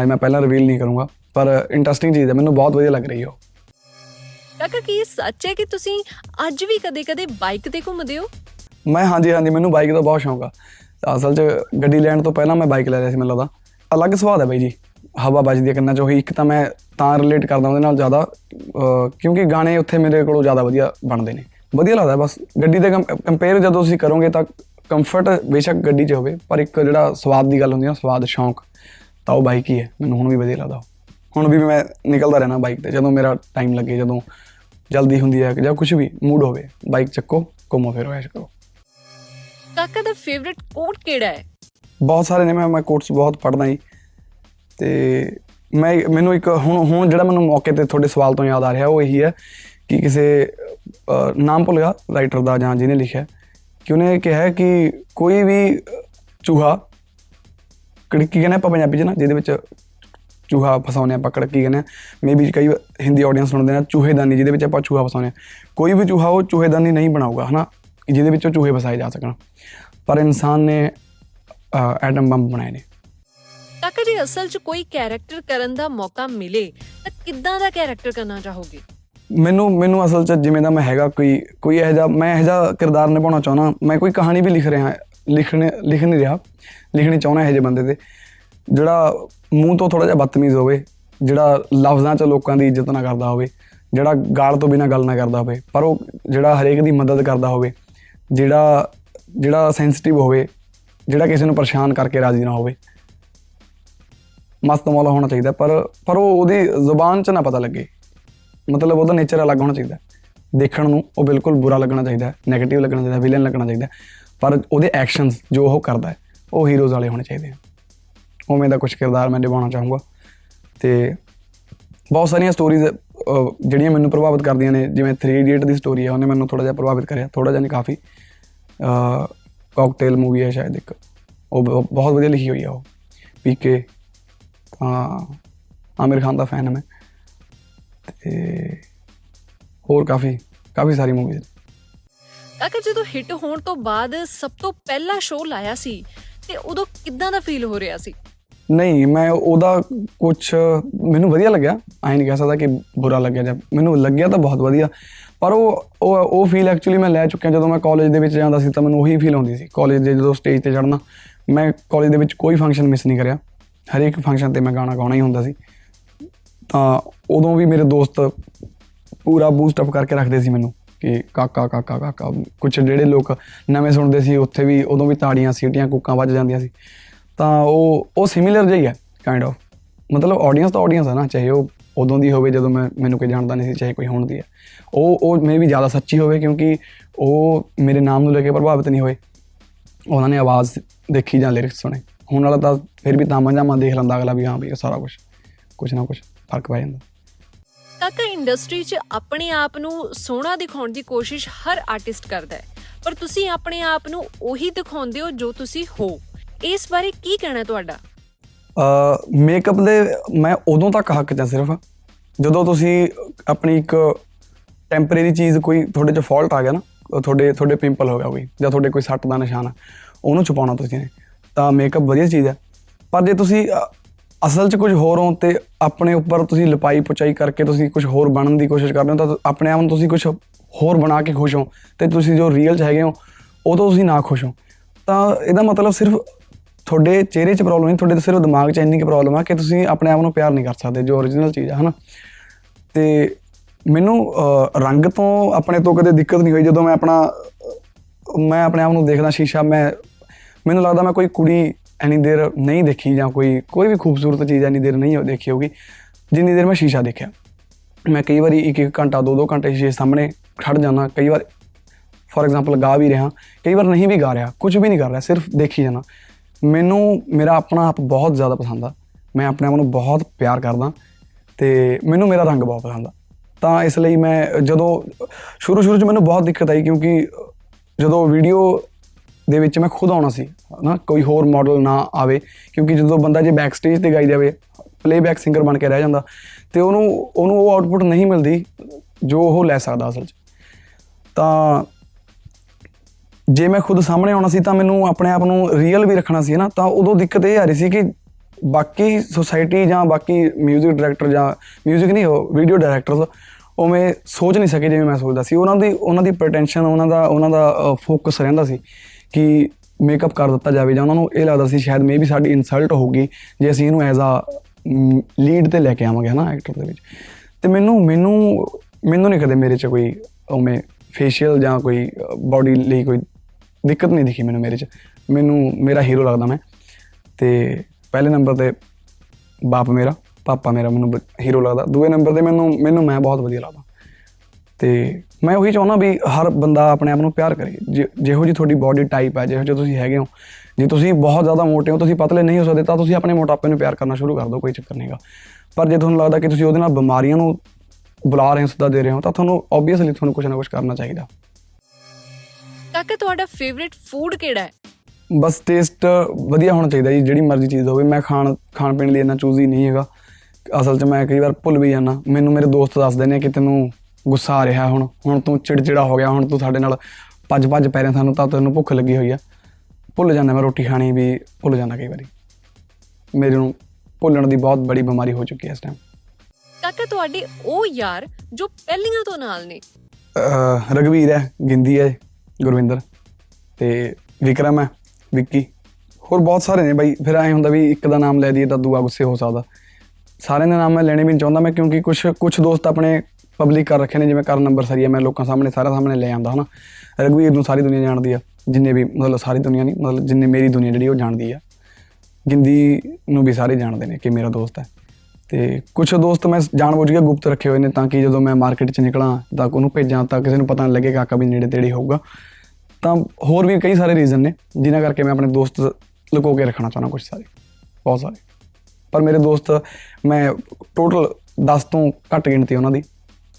ਅੱਜ ਮੈਂ ਪਹਿਲਾਂ ਰਿਵੀਲ ਨਹੀਂ ਕਰੂੰਗਾ, ਪਰ ਇੰਟਰਸਟਿੰਗ ਚੀਜ਼ ਹੈ, ਮੈਨੂੰ ਬਹੁਤ ਵਧੀਆ ਲੱਗ ਰਹੀ ਹੈ ਉਹ। ਕਾਕਾ, ਕੀ ਇਹ ਸੱਚ ਹੈ ਕਿ ਤੁਸੀਂ ਅੱਜ ਵੀ ਕਦੇ-ਕਦੇ ਬਾਈਕ 'ਤੇ ਘੁੰਮਦੇ ਹੋ? ਮੈਂ ਹਾਂਜੀ, ਮੈਨੂੰ ਬਾਈਕ ਦਾ ਬਹੁਤ ਸ਼ੌਂਕ ਆ। ਅਸਲ 'ਚ ਗੱਡੀ ਲੈਣ ਤੋਂ ਪਹਿਲਾਂ ਮੈਂ ਬਾਈਕ ਲੈ ਲਿਆ ਸੀ, ਮੈਨੂੰ ਲੱਗਦਾ ਅਲੱਗ ਸਵਾਦ ਹੈ ਬਾਈ ਜੀ, ਹਵਾ ਵੱਜਦੀ ਕੰਨਾਂ 'ਚ। ਉਹੀ ਇੱਕ ਤਾਂ ਮੈਂ ਤਾਂ ਰਿਲੇਟ ਕਰਦਾ ਉਹਦੇ ਨਾਲ ਜ਼ਿਆਦਾ, ਕਿਉਂਕਿ ਗਾਣੇ ਉੱਥੇ ਮੇਰੇ ਕੋਲੋਂ ਜ਼ਿਆਦਾ ਵਧੀਆ ਬਣਦੇ ਨੇ, ਵਧੀਆ ਲੱਗਦਾ। ਬਸ ਗੱਡੀ ਦੇ ਕੰਪੇਅਰ ਜਦੋਂ ਤੁਸੀਂ ਕਰੋਗੇ ਤਾਂ ਕੰਫਰਟ ਬੇਸ਼ੱਕ ਗੱਡੀ 'ਚ ਹੋਵੇ, ਪਰ ਇੱਕ ਜਿਹੜਾ ਸਵਾਦ ਦੀ ਗੱਲ ਹੁੰਦੀ ਆ, ਸਵਾਦ, ਸ਼ੌਂਕ, ਤਾਂ ਉਹ ਬਾਈਕ ਹੀ ਹੈ। ਮੈਨੂੰ ਹੁਣ ਵੀ ਵਧੀਆ ਲੱਗਦਾ। ਹੁਣ ਵੀ ਮੈਂ ਨਿਕਲਦਾ ਰਹਿਣਾ ਬਾਈਕ 'ਤੇ ਜਦੋਂ ਮੇਰਾ ਟਾਈਮ ਲੱਗੇ, ਜਦੋਂ ਜਲਦੀ ਹੁੰਦੀ ਹੈ ਜਾਂ ਕੁਛ ਵੀ ਮੂਡ ਹੋਵੇ, ਬਾਈਕ ਚੱਕੋ, ਘੁੰਮੋ ਫਿਰੋ, ਐਸ਼ ਕਰੋ। ਕਾਕਾ ਦਾ ਫੇਵਰੇਟ ਕੋਟ ਕਿਹੜਾ ਹੈ? ਬਹੁਤ ਸਾਰੇ ਨੇ, ਮੈਂ ਕੋਟਸ ਬਹੁਤ ਪੜ੍ਹਦਾ ਜੀ। ਅਤੇ ਮੈਨੂੰ ਇੱਕ ਹੁਣ ਜਿਹੜਾ ਮੈਨੂੰ ਮੌਕੇ 'ਤੇ ਤੁਹਾਡੇ ਸਵਾਲ ਤੋਂ ਯਾਦ ਆ ਰਿਹਾ ਉਹ ਇਹੀ ਹੈ ਕਿ ਕਿਸੇ ਨਾਮ ਭੁੱਲ ਗਿਆ ਰਾਈਟਰ ਦਾ ਜਾਂ ਜਿਹਨੇ ਲਿਖਿਆ ਕਿ ਉਹਨੇ ਕਿਹਾ ਕਿ ਕੋਈ ਵੀ ਚੂਹਾ ਕੀ ਕਹਿੰਦੇ ਆਪਾਂ ਪੰਜਾਬੀ 'ਚ ਨਾ, ਜਿਹਦੇ ਵਿੱਚ ਚੂਹਾ ਫਸਾਉਂਦੇ ਆਪਾਂ ਕੜਕੀ ਕਹਿੰਦੇ ਹਾਂ, ਮੇ ਬੀ ਕਈ ਹਿੰਦੀ ਆਡੀਅੰਸ ਸੁਣਦੇ ਨੇ ਚੂਹੇਦਾਨੀ, ਜਿਹਦੇ ਵਿੱਚ ਆਪਾਂ ਚੂਹਾ ਫਸਾਉਂਦੇ ਹਾਂ। ਕੋਈ ਵੀ ਚੂਹਾ ਉਹ ਚੂਹੇਦਾਨੀ ਨਹੀਂ ਬਣਾਊਗਾ, ਹੈ ਨਾ, ਜਿਹਦੇ ਵਿੱਚੋਂ ਚੂਹੇ ਫਸਾਏ ਜਾ ਸਕਣ, ਪਰ ਇਨਸਾਨ ਨੇ ਐਟਮ ਬੰਬ ਬਣਾਏ ਨੇ। ਕਾਕਾ ਜੀ ਅਸਲ 'ਚ ਕੋਈ ਕੈਰੈਕਟਰ ਕਰਨ ਦਾ ਮੌਕਾ ਮਿਲੇ ਤਾਂ ਕਿੱਦਾਂ ਦਾ ਕੈਰੈਕਟਰ ਕਰਨਾ ਚਾਹੋਗੇ? ਮੈਨੂੰ ਅਸਲ 'ਚ ਜਿਵੇਂ ਦਾ ਮੈਂ ਹੈਗਾ, ਕੋਈ ਇਹੋ ਜਿਹਾ ਮੈਂ ਇਹੋ ਜਿਹਾ ਕਿਰਦਾਰ ਨਿਭਾਉਣਾ ਚਾਹੁੰਦਾ। ਮੈਂ ਕੋਈ ਕਹਾਣੀ ਵੀ ਲਿਖਣੀ ਚਾਹੁੰਦਾ ਇਹੋ ਜਿਹੇ ਬੰਦੇ 'ਤੇ ਜਿਹੜਾ ਮੂੰਹ ਤੋਂ ਥੋੜ੍ਹਾ ਜਿਹਾ ਬਦਤਮੀਜ਼ ਹੋਵੇ, ਜਿਹੜਾ ਲਫ਼ਜ਼ਾਂ 'ਚ ਲੋਕਾਂ ਦੀ ਇੱਜ਼ਤ ਨਾ ਕਰਦਾ ਹੋਵੇ, ਜਿਹੜਾ ਗਾਲ ਤੋਂ ਬਿਨਾਂ ਗੱਲ ਨਾ ਕਰਦਾ ਹੋਵੇ, ਪਰ ਉਹ ਜਿਹੜਾ ਹਰੇਕ ਦੀ ਮਦਦ ਕਰਦਾ ਹੋਵੇ, ਜਿਹੜਾ ਸੈਂਸਿਟਿਵ ਹੋਵੇ, ਜਿਹੜਾ ਕਿਸੇ ਨੂੰ ਪਰੇਸ਼ਾਨ ਕਰਕੇ ਰਾਜ਼ੀ ਨਾ ਹੋਵੇ। ਮਸਤ ਮੌਲਾ ਹੋਣਾ ਚਾਹੀਦਾ, ਪਰ ਉਹਦੀ ਜ਼ੁਬਾਨ 'ਚ ਨਾ ਪਤਾ ਲੱਗੇ, ਮਤਲਬ ਉਹਦਾ ਨੇਚਰ ਅਲੱਗ ਹੋਣਾ ਚਾਹੀਦਾ। ਦੇਖਣ ਨੂੰ ਉਹ ਬਿਲਕੁਲ ਬੁਰਾ ਲੱਗਣਾ ਚਾਹੀਦਾ, ਨੈਗੇਟਿਵ ਲੱਗਣਾ ਚਾਹੀਦਾ, ਵਿਲਨ ਲੱਗਣਾ ਚਾਹੀਦਾ, ਪਰ ਉਹਦੇ ਐਕਸ਼ਨਸ ਜੋ ਉਹ ਕਰਦਾ ਉਹ ਹੀਰੋਜ਼ ਵਾਲੇ ਹੋਣੇ ਚਾਹੀਦੇ ਆ। ਉਵੇਂ ਦਾ ਕੁਛ ਕਿਰਦਾਰ ਮੈਂ ਨਿਭਾਉਣਾ ਚਾਹੂੰਗਾ। ਅਤੇ ਬਹੁਤ ਸਾਰੀਆਂ ਸਟੋਰੀਜ਼ ਜਿਹੜੀਆਂ ਮੈਨੂੰ ਪ੍ਰਭਾਵਿਤ ਕਰਦੀਆਂ ਨੇ, ਜਿਵੇਂ 3 Idiot ਦੀ ਸਟੋਰੀ ਹੈ, ਉਹਨੇ ਮੈਨੂੰ ਥੋੜ੍ਹਾ ਜਿਹਾ ਪ੍ਰਭਾਵਿਤ ਕਰਿਆ, ਥੋੜ੍ਹਾ ਜਿਹਾ ਨਹੀਂ ਕਾਫੀ। ਕਾਕਟੇਲ ਮੂਵੀ ਹੈ ਸ਼ਾਇਦ ਇੱਕ, ਉਹ ਬਹੁਤ ਵਧੀਆ ਲਿਖੀ ਹੋਈ ਆ ਉਹ PK, ਤਾਂ ਆਮਿਰ ਖਾਨ ਦਾ ਫੈਨ ਹਾਂ ਮੈਂ। ਅਤੇ ਹੋਰ ਕਾਫੀ ਸਾਰੀ ਮੂਵੀਜ਼। ਕਾਕਾ ਜਦੋਂ ਹਿੱਟ ਹੋਣ ਤੋਂ ਬਾਅਦ ਸਭ ਤੋਂ ਪਹਿਲਾ ਸ਼ੋਅ ਲਾਇਆ ਸੀ ਤੇ ਉਦੋਂ ਕਿੱਦਾਂ ਦਾ ਫੀਲ ਹੋ ਰਿਹਾ ਸੀ? ਨਹੀਂ, ਮੈਂ ਉਹਦਾ ਕੁਛ ਮੈਨੂੰ ਵਧੀਆ ਲੱਗਿਆ, ਐਂ ਨਹੀਂ ਕਹਿ ਸਕਦਾ ਕਿ ਬੁਰਾ ਲੱਗਿਆ, ਜਾਂ ਮੈਨੂੰ ਲੱਗਿਆ ਤਾਂ ਬਹੁਤ ਵਧੀਆ, ਪਰ ਉਹ ਫੀਲ ਐਕਚੁਅਲੀ ਮੈਂ ਲੈ ਚੁੱਕਿਆ। ਜਦੋਂ ਮੈਂ ਕਾਲਜ ਦੇ ਵਿੱਚ ਜਾਂਦਾ ਸੀ ਤਾਂ ਮੈਨੂੰ ਉਹੀ ਫੀਲ ਆਉਂਦੀ ਸੀ। ਕਾਲਜ ਦੇ ਜਦੋਂ ਸਟੇਜ 'ਤੇ ਚੜ੍ਹਨਾ, ਮੈਂ ਕਾਲਜ ਦੇ ਵਿੱਚ ਕੋਈ ਫੰਕਸ਼ਨ ਮਿਸ ਨਹੀਂ ਕਰਿਆ, ਹਰੇਕ ਫੰਕਸ਼ਨ 'ਤੇ ਮੈਂ ਗਾਣਾ ਗਾਉਣਾ ਹੀ ਹੁੰਦਾ ਸੀ। ਤਾਂ ਉਦੋਂ ਵੀ ਮੇਰੇ ਦੋਸਤ ਪੂਰਾ ਬੂਸਟ ਅਪ ਕਰਕੇ ਰੱਖਦੇ ਸੀ ਮੈਨੂੰ ਕਿ ਕਾਕਾ ਕਾਕਾ ਕਾਕਾ। ਕੁਛ ਜਿਹੜੇ ਲੋਕ ਨਵੇਂ ਸੁਣਦੇ ਸੀ ਉੱਥੇ ਵੀ ਉਦੋਂ ਵੀ ਤਾੜੀਆਂ, ਸੀਟੀਆਂ, ਕੁੱਕਾਂ ਵੱਜ ਜਾਂਦੀਆਂ ਸੀ। ਤਾਂ ਉਹ ਸਿਮਿਲਰ ਜਿਹੀ ਹੈ ਕਾਇੰਡ ਆਫ, ਮਤਲਬ ਆਡੀਅੰਸ ਤਾਂ ਆਡੀਅੰਸ ਹੈ ਨਾ, ਚਾਹੇ ਉਹ ਉਦੋਂ ਦੀ ਹੋਵੇ ਜਦੋਂ ਮੈਨੂੰ ਕੋਈ ਜਾਣਦਾ ਨਹੀਂ ਸੀ, ਚਾਹੇ ਕੋਈ ਹੁਣ ਦੀ ਹੈ। ਉਹ ਮੇ ਵੀ ਜ਼ਿਆਦਾ ਸੱਚੀ ਹੋਵੇ ਕਿਉਂਕਿ ਉਹ ਮੇਰੇ ਨਾਮ ਨੂੰ ਲੈ ਕੇ ਪ੍ਰਭਾਵਿਤ ਨਹੀਂ ਹੋਏ, ਉਹਨਾਂ ਨੇ ਆਵਾਜ਼ ਦੇਖੀ ਜਾਂ ਲਿਰਿਕਸ ਸੁਣੇ। ਹੁਣ ਵਾਲਾ ਤਾਂ ਫਿਰ ਵੀ ਤਾਮਾ ਜਾਮਾ ਦੇਖ ਲੈਂਦਾ ਅਗਲਾ ਵੀ, ਹਾਂ ਵੀ ਸਾਰਾ ਕੁਛ ਨਾ ਕੁਛ ਫਰਕ ਪੈ ਜਾਂਦਾ। ਕਾਕਾ ਇੰਡਸਟਰੀ 'ਚ ਆਪਣੇ ਆਪ ਨੂੰ ਸੋਹਣਾ ਦਿਖਾਉਣ ਦੀ ਕੋਸ਼ਿਸ਼ ਹਰ ਆਰਟਿਸਟ ਕਰਦਾ ਹੈ, ਪਰ ਤੁਸੀਂ ਆਪਣੇ ਆਪ ਨੂੰ ਉਹੀ ਦਿਖਾਉਂਦੇ ਹੋ ਜੋ ਤੁਸੀਂ ਹੋ, ਇਸ ਬਾਰੇ ਕੀ ਕਹਿਣਾ ਤੁਹਾਡਾ? ਮੇਕਅਪ ਦੇ ਮੈਂ ਉਦੋਂ ਤੱਕ ਹੱਕ 'ਚ ਸਿਰਫ ਜਦੋਂ ਤੁਸੀਂ ਆਪਣੀ ਇੱਕ ਟੈਂਪਰੇਰੀ ਚੀਜ਼, ਕੋਈ ਤੁਹਾਡੇ 'ਚ ਫਾਲਟ ਆ ਗਿਆ ਨਾ, ਤੁਹਾਡੇ ਪਿੰਪਲ ਹੋ ਗਿਆ ਕੋਈ, ਜਾਂ ਤੁਹਾਡੇ ਕੋਈ ਸੱਟ ਦਾ ਨਿਸ਼ਾਨ ਆ, ਉਹਨੂੰ ਛੁਪਾਉਣਾ ਤੁਸੀਂ ਨੇ, ਤਾਂ ਮੇਕਅਪ ਵਧੀਆ ਚੀਜ਼ ਹੈ। ਪਰ ਜੇ ਤੁਸੀਂ ਅਸਲ 'ਚ ਕੁਝ ਹੋਰ ਹੋ ਅਤੇ ਆਪਣੇ ਉੱਪਰ ਤੁਸੀਂ ਲਿਪਾਈ ਪੁਚਾਈ ਕਰਕੇ ਤੁਸੀਂ ਕੁਛ ਹੋਰ ਬਣਨ ਦੀ ਕੋਸ਼ਿਸ਼ ਕਰ ਰਹੇ ਹੋ, ਤਾਂ ਆਪਣੇ ਆਪ ਨੂੰ ਤੁਸੀਂ ਕੁਛ ਹੋਰ ਬਣਾ ਕੇ ਖੁਸ਼ ਹੋ, ਅਤੇ ਤੁਸੀਂ ਜੋ ਰੀਅਲ 'ਚ ਹੈਗੇ ਹੋ ਉਹ ਤੋਂ ਤੁਸੀਂ ਨਾ ਖੁਸ਼ ਹੋ, ਤਾਂ ਇਹਦਾ ਮਤਲਬ ਸਿਰਫ ਤੁਹਾਡੇ ਚਿਹਰੇ 'ਚ ਪ੍ਰੋਬਲਮ ਨਹੀਂ, ਤੁਹਾਡੇ ਤਾਂ ਸਿਰਫ ਦਿਮਾਗ 'ਚ ਇੰਨੀ ਕੁ ਪ੍ਰੋਬਲਮ ਆ ਕਿ ਤੁਸੀਂ ਆਪਣੇ ਆਪ ਨੂੰ ਪਿਆਰ ਨਹੀਂ ਕਰ ਸਕਦੇ ਜੋ ਓਰੀਜਨਲ ਚੀਜ਼ ਆ, ਹੈ ਨਾ। ਅਤੇ ਮੈਨੂੰ ਰੰਗ ਤੋਂ ਆਪਣੇ ਤੋਂ ਕਦੇ ਦਿੱਕਤ ਨਹੀਂ ਹੋਈ। ਜਦੋਂ ਮੈਂ ਆਪਣੇ ਆਪ ਨੂੰ ਦੇਖਦਾ ਸ਼ੀਸ਼ਾ, ਮੈਨੂੰ ਲੱਗਦਾ ਮੈਂ ਕੋਈ ਕੁੜੀ ਇੰਨੀ ਦੇਰ ਨਹੀਂ ਦੇਖੀ, ਜਾਂ ਕੋਈ ਵੀ ਖੂਬਸੂਰਤ ਚੀਜ਼ ਇੰਨੀ ਦੇਰ ਨਹੀਂ ਦੇਖੀ ਹੋਊਗੀ ਜਿੰਨੀ ਦੇਰ ਮੈਂ ਸ਼ੀਸ਼ਾ ਦੇਖਿਆ। ਮੈਂ ਕਈ ਵਾਰੀ 1-1 ਘੰਟਾ 2-2 ਘੰਟੇ ਸ਼ੀਸ਼ੇ ਸਾਹਮਣੇ ਖੜ੍ਹ ਜਾਂਦਾ, ਕਈ ਵਾਰ ਫੋਰ ਐਗਜ਼ਾਮਪਲ ਗਾ ਵੀ ਰਿਹਾ, ਕਈ ਵਾਰ ਨਹੀਂ ਵੀ ਗਾ ਰਿਹਾ, ਕੁਝ ਵੀ ਨਹੀਂ ਕਰ ਰਿਹਾ, ਸਿਰਫ ਦੇਖੀ ਜਾਣਾ। ਮੈਨੂੰ ਮੇਰਾ ਆਪਣਾ ਆਪ ਬਹੁਤ ਜ਼ਿਆਦਾ ਪਸੰਦ ਆ, ਮੈਂ ਆਪਣੇ ਆਪ ਨੂੰ ਬਹੁਤ ਪਿਆਰ ਕਰਦਾ ਅਤੇ ਮੈਨੂੰ ਮੇਰਾ ਰੰਗ ਬਹੁਤ ਪਸੰਦ ਆ। ਤਾਂ ਇਸ ਲਈ ਮੈਂ ਜਦੋਂ ਸ਼ੁਰੂ 'ਚ ਮੈਨੂੰ ਬਹੁਤ ਦਿੱਕਤ ਆਈ ਕਿਉਂਕਿ ਜਦੋਂ ਵੀਡੀਓ ਦੇ ਵਿੱਚ ਮੈਂ ਖੁਦ ਆਉਣਾ ਸੀ ਨਾ, ਕੋਈ ਹੋਰ ਮਾਡਲ ਨਾ ਆਵੇ, ਕਿਉਂਕਿ ਜਦੋਂ ਬੰਦਾ ਜੇ ਬੈਕ ਸਟੇਜ 'ਤੇ ਗਾਈ ਜਾਵੇ, ਪਲੇਅਬੈਕ ਸਿੰਗਰ ਬਣ ਕੇ ਰਹਿ ਜਾਂਦਾ, ਅਤੇ ਉਹਨੂੰ ਉਹ ਆਊਟਪੁੱਟ ਨਹੀਂ ਮਿਲਦੀ ਜੋ ਉਹ ਲੈ ਸਕਦਾ ਅਸਲ 'ਚ। ਤਾਂ ਜੇ ਮੈਂ ਖੁਦ ਸਾਹਮਣੇ ਆਉਣਾ ਸੀ ਤਾਂ ਮੈਨੂੰ ਆਪਣੇ ਆਪ ਨੂੰ ਰੀਅਲ ਵੀ ਰੱਖਣਾ ਸੀ, ਹੈ ਨਾ। ਤਾਂ ਉਦੋਂ ਦਿੱਕਤ ਇਹ ਆ ਰਹੀ ਸੀ ਕਿ ਬਾਕੀ ਸੋਸਾਇਟੀ ਜਾਂ ਬਾਕੀ ਮਿਊਜ਼ਿਕ ਡਾਇਰੈਕਟਰ ਜਾਂ ਮਿਊਜ਼ਿਕ ਨਹੀਂ ਹੋ ਵੀਡੀਓ ਡਾਇਰੈਕਟਰਸ ਉਵੇਂ ਸੋਚ ਨਹੀਂ ਸਕੇ ਜਿਵੇਂ ਮੈਂ ਸੋਚਦਾ ਸੀ। ਉਹਨਾਂ ਦੀ ਪ੍ਰਟੈਂਸ਼ਨ, ਉਹਨਾਂ ਦਾ ਫੋਕਸ ਰਹਿੰਦਾ ਸੀ ਕਿ ਮੇਕਅਪ ਕਰ ਦਿੱਤਾ ਜਾਵੇ, ਜਾਂ ਉਹਨਾਂ ਨੂੰ ਇਹ ਲੱਗਦਾ ਸੀ ਸ਼ਾਇਦ ਮੇ ਵੀ ਸਾਡੀ ਇਨਸਲਟ ਹੋਊਗੀ ਜੇ ਅਸੀਂ ਇਹਨੂੰ ਐਜ਼ ਆ ਲੀਡ 'ਤੇ ਲੈ ਕੇ ਆਵਾਂਗੇ, ਹੈ ਨਾ, ਐਕਟਰ ਦੇ ਵਿੱਚ। ਅਤੇ ਮੈਨੂੰ ਨਹੀਂ ਕਦੇ ਮੇਰੇ 'ਚ ਕੋਈ ਉਵੇਂ ਫੇਸ਼ੀਅਲ ਜਾਂ ਕੋਈ ਬਾਡੀ ਲਈ ਕੋਈ ਦਿੱਕਤ ਨਹੀਂ ਦਿਖੀ ਮੈਨੂੰ ਮੇਰੇ 'ਚ। ਮੈਨੂੰ ਮੇਰਾ ਹੀਰੋ ਲੱਗਦਾ ਮੈਂ, ਅਤੇ ਪਹਿਲੇ ਨੰਬਰ 'ਤੇ ਬਾਪ ਮੇਰਾ, ਪਾਪਾ ਮੇਰਾ ਮੈਨੂੰ ਹੀਰੋ ਲੱਗਦਾ। ਦੂਏ ਨੰਬਰ 'ਤੇ ਮੈਂ ਬਹੁਤ ਵਧੀਆ ਲੱਗਦਾ। ਅਤੇ ਮੈਂ ਉਹੀ ਚਾਹੁੰਦਾ ਵੀ ਹਰ ਬੰਦਾ ਆਪਣੇ ਆਪ ਨੂੰ ਪਿਆਰ ਕਰੇ, ਜਿਹੋ ਜਿਹੀ ਤੁਹਾਡੀ ਬੋਡੀ ਟਾਈਪ ਹੈ, ਜਿਹੋ ਜਿਹੇ ਤੁਸੀਂ ਹੈਗੇ ਹੋ। ਜੇ ਤੁਸੀਂ ਬਹੁਤ ਜ਼ਿਆਦਾ ਮੋਟੇ ਹੋ, ਤੁਸੀਂ ਪਤਲੇ ਨਹੀਂ ਹੋ ਸਕਦੇ, ਤਾਂ ਤੁਸੀਂ ਆਪਣੇ ਮੋਟਾਪੇ ਨੂੰ ਪਿਆਰ ਕਰਨਾ ਸ਼ੁਰੂ ਕਰ ਦਿਓ, ਕੋਈ ਚੱਕਰ ਨਹੀਂ ਗਾ। ਪਰ ਜੇ ਤੁਹਾਨੂੰ ਲੱਗਦਾ ਕਿ ਤੁਸੀਂ ਉਹਦੇ ਨਾਲ ਬਿਮਾਰੀਆਂ ਨੂੰ ਬੁਲਾ ਰਹੇ ਹੋ, ਸੱਦਾ ਦੇ ਰਹੇ ਹੋ, ਤਾਂ ਤੁਹਾਨੂੰ ਓਬਵੀਅਸਲੀ ਤੁਹਾਨੂੰ ਕੁਛ ਨਾ ਕੁਛ ਕਰਨਾ ਚਾਹੀਦਾ। ਕਾਕਾ, ਤੁਹਾਡਾ ਫੇਵਰੇਟ ਫੂਡ ਕਿਹੜਾ ਹੈ? ਬਸ ਟੇਸਟ ਵਧੀਆ ਹੋਣਾ ਚਾਹੀਦਾ ਜੀ, ਜਿਹੜੀ ਮਰਜ਼ੀ ਚੀਜ਼ ਹੋਵੇ। ਮੈਂ ਖਾਣ ਪੀਣ ਲਈ ਇੰਨਾ ਚੂਜ਼ੀ ਨਹੀਂ ਹੈਗਾ। ਅਸਲ 'ਚ ਮੈਂ ਕਈ ਵਾਰ ਭੁੱਲ ਵੀ ਜਾਂਦਾ। ਮੈਨੂੰ ਮੇਰੇ ਦੋਸਤ ਦੱਸਦੇ ਨੇ ਕਿ ਤੈਨੂੰ ਗੁੱਸਾ ਆ ਰਿਹਾ, ਹੁਣ ਤੂੰ ਚਿੜਚਿੜਾ ਹੋ ਗਿਆ, ਹੁਣ ਤੂੰ ਸਾਡੇ ਨਾਲ ਭੱਜ ਪੈ ਰਿਹਾ, ਸਾਨੂੰ ਤਾਂ ਤੈਨੂੰ ਭੁੱਖ ਲੱਗੀ ਹੋਈ ਆ। ਭੁੱਲ ਜਾਂਦਾ ਮੈਂ ਰੋਟੀ ਖਾਣੀ ਵੀ, ਭੁੱਲ ਜਾਂਦਾ ਕਈ ਵਾਰੀ। ਮੇਰੇ ਨੂੰ ਭੁੱਲਣ ਦੀ ਬਹੁਤ ਬੜੀ ਬਿਮਾਰੀ ਹੋ ਚੁੱਕੀ ਹੈ ਇਸ ਟਾਈਮ। ਕਾਕਾ, ਤੁਹਾਡੇ ਉਹ ਯਾਰ ਜੋ ਪਹਿਲੀਆਂ ਤੋਂ ਨਾਲ ਨੇ? ਰਘਵੀਰ ਹੈ, ਗਿੰਦੀ ਹੈ, ਗੁਰਵਿੰਦਰ ਤੇ ਵਿਕਰਮ ਹੈ, ਵਿੱਕੀ, ਹੋਰ ਬਹੁਤ ਸਾਰੇ ਨੇ ਬਾਈ। ਫਿਰ ਐਂ ਹੁੰਦਾ ਵੀ ਇੱਕ ਦਾ ਨਾਮ ਲੈ ਦਈਏ ਤਾਂ ਦੂਆ ਗੁੱਸੇ ਹੋ ਸਕਦਾ। ਸਾਰਿਆਂ ਦੇ ਨਾਮ ਮੈਂ ਲੈਣੇ ਵੀ ਨਹੀਂ ਚਾਹੁੰਦਾ ਮੈਂ, ਕਿਉਂਕਿ ਕੁਛ ਦੋਸਤ ਆਪਣੇ ਪਬਲਿਕ ਕਰ ਰੱਖੇ ਨੇ, ਜਿਵੇਂ ਕਰਨ ਨੰਬਰ ਸਰੀਆ ਮੈਂ ਲੋਕਾਂ ਸਾਹਮਣੇ ਸਾਰਿਆਂ ਸਾਹਮਣੇ ਲੈ ਆਉਂਦਾ, ਹੈ ਨਾ। ਰਘਵੀਰ ਨੂੰ ਸਾਰੀ ਦੁਨੀਆ ਜਾਣਦੀ ਆ, ਜਿੰਨੇ ਵੀ ਮਤਲਬ ਸਾਰੀ ਦੁਨੀਆ ਨਹੀਂ, ਮਤਲਬ ਜਿੰਨੇ ਮੇਰੀ ਦੁਨੀਆ ਜਿਹੜੀ ਉਹ ਜਾਣਦੀ ਆ। ਗਿੰਦੀ ਨੂੰ ਵੀ ਸਾਰੇ ਜਾਣਦੇ ਨੇ ਕਿ ਮੇਰਾ ਦੋਸਤ ਹੈ। ਅਤੇ ਕੁਛ ਦੋਸਤ ਮੈਂ ਜਾਣ ਬੁੱਝ ਕੇ ਗੁਪਤ ਰੱਖੇ ਹੋਏ ਨੇ, ਤਾਂ ਕਿ ਜਦੋਂ ਮੈਂ ਮਾਰਕੀਟ 'ਚ ਨਿਕਲਾਂ ਤਾਂ ਉਹਨੂੰ ਭੇਜਾਂ ਤਾਂ ਕਿਸੇ ਨੂੰ ਪਤਾ ਨਹੀਂ ਲੱਗੇ ਕਾਕਾ ਵੀ ਨੇੜੇ ਤੇੜੇ ਹੋਊਗਾ। ਤਾਂ ਹੋਰ ਵੀ ਕਈ ਸਾਰੇ ਰੀਜ਼ਨ ਨੇ ਜਿਨ੍ਹਾਂ ਕਰਕੇ ਮੈਂ ਆਪਣੇ ਦੋਸਤ ਲੁਕੋ ਕੇ ਰੱਖਣਾ ਚਾਹੁੰਦਾ, ਕੁਛ ਸਾਰੇ, ਬਹੁਤ ਸਾਰੇ। ਪਰ ਮੇਰੇ ਦੋਸਤ ਮੈਂ ਟੋਟਲ 10 ਤੋਂ ਘੱਟ ਗਿਣਤੀ ਉਹਨਾਂ ਦੀ,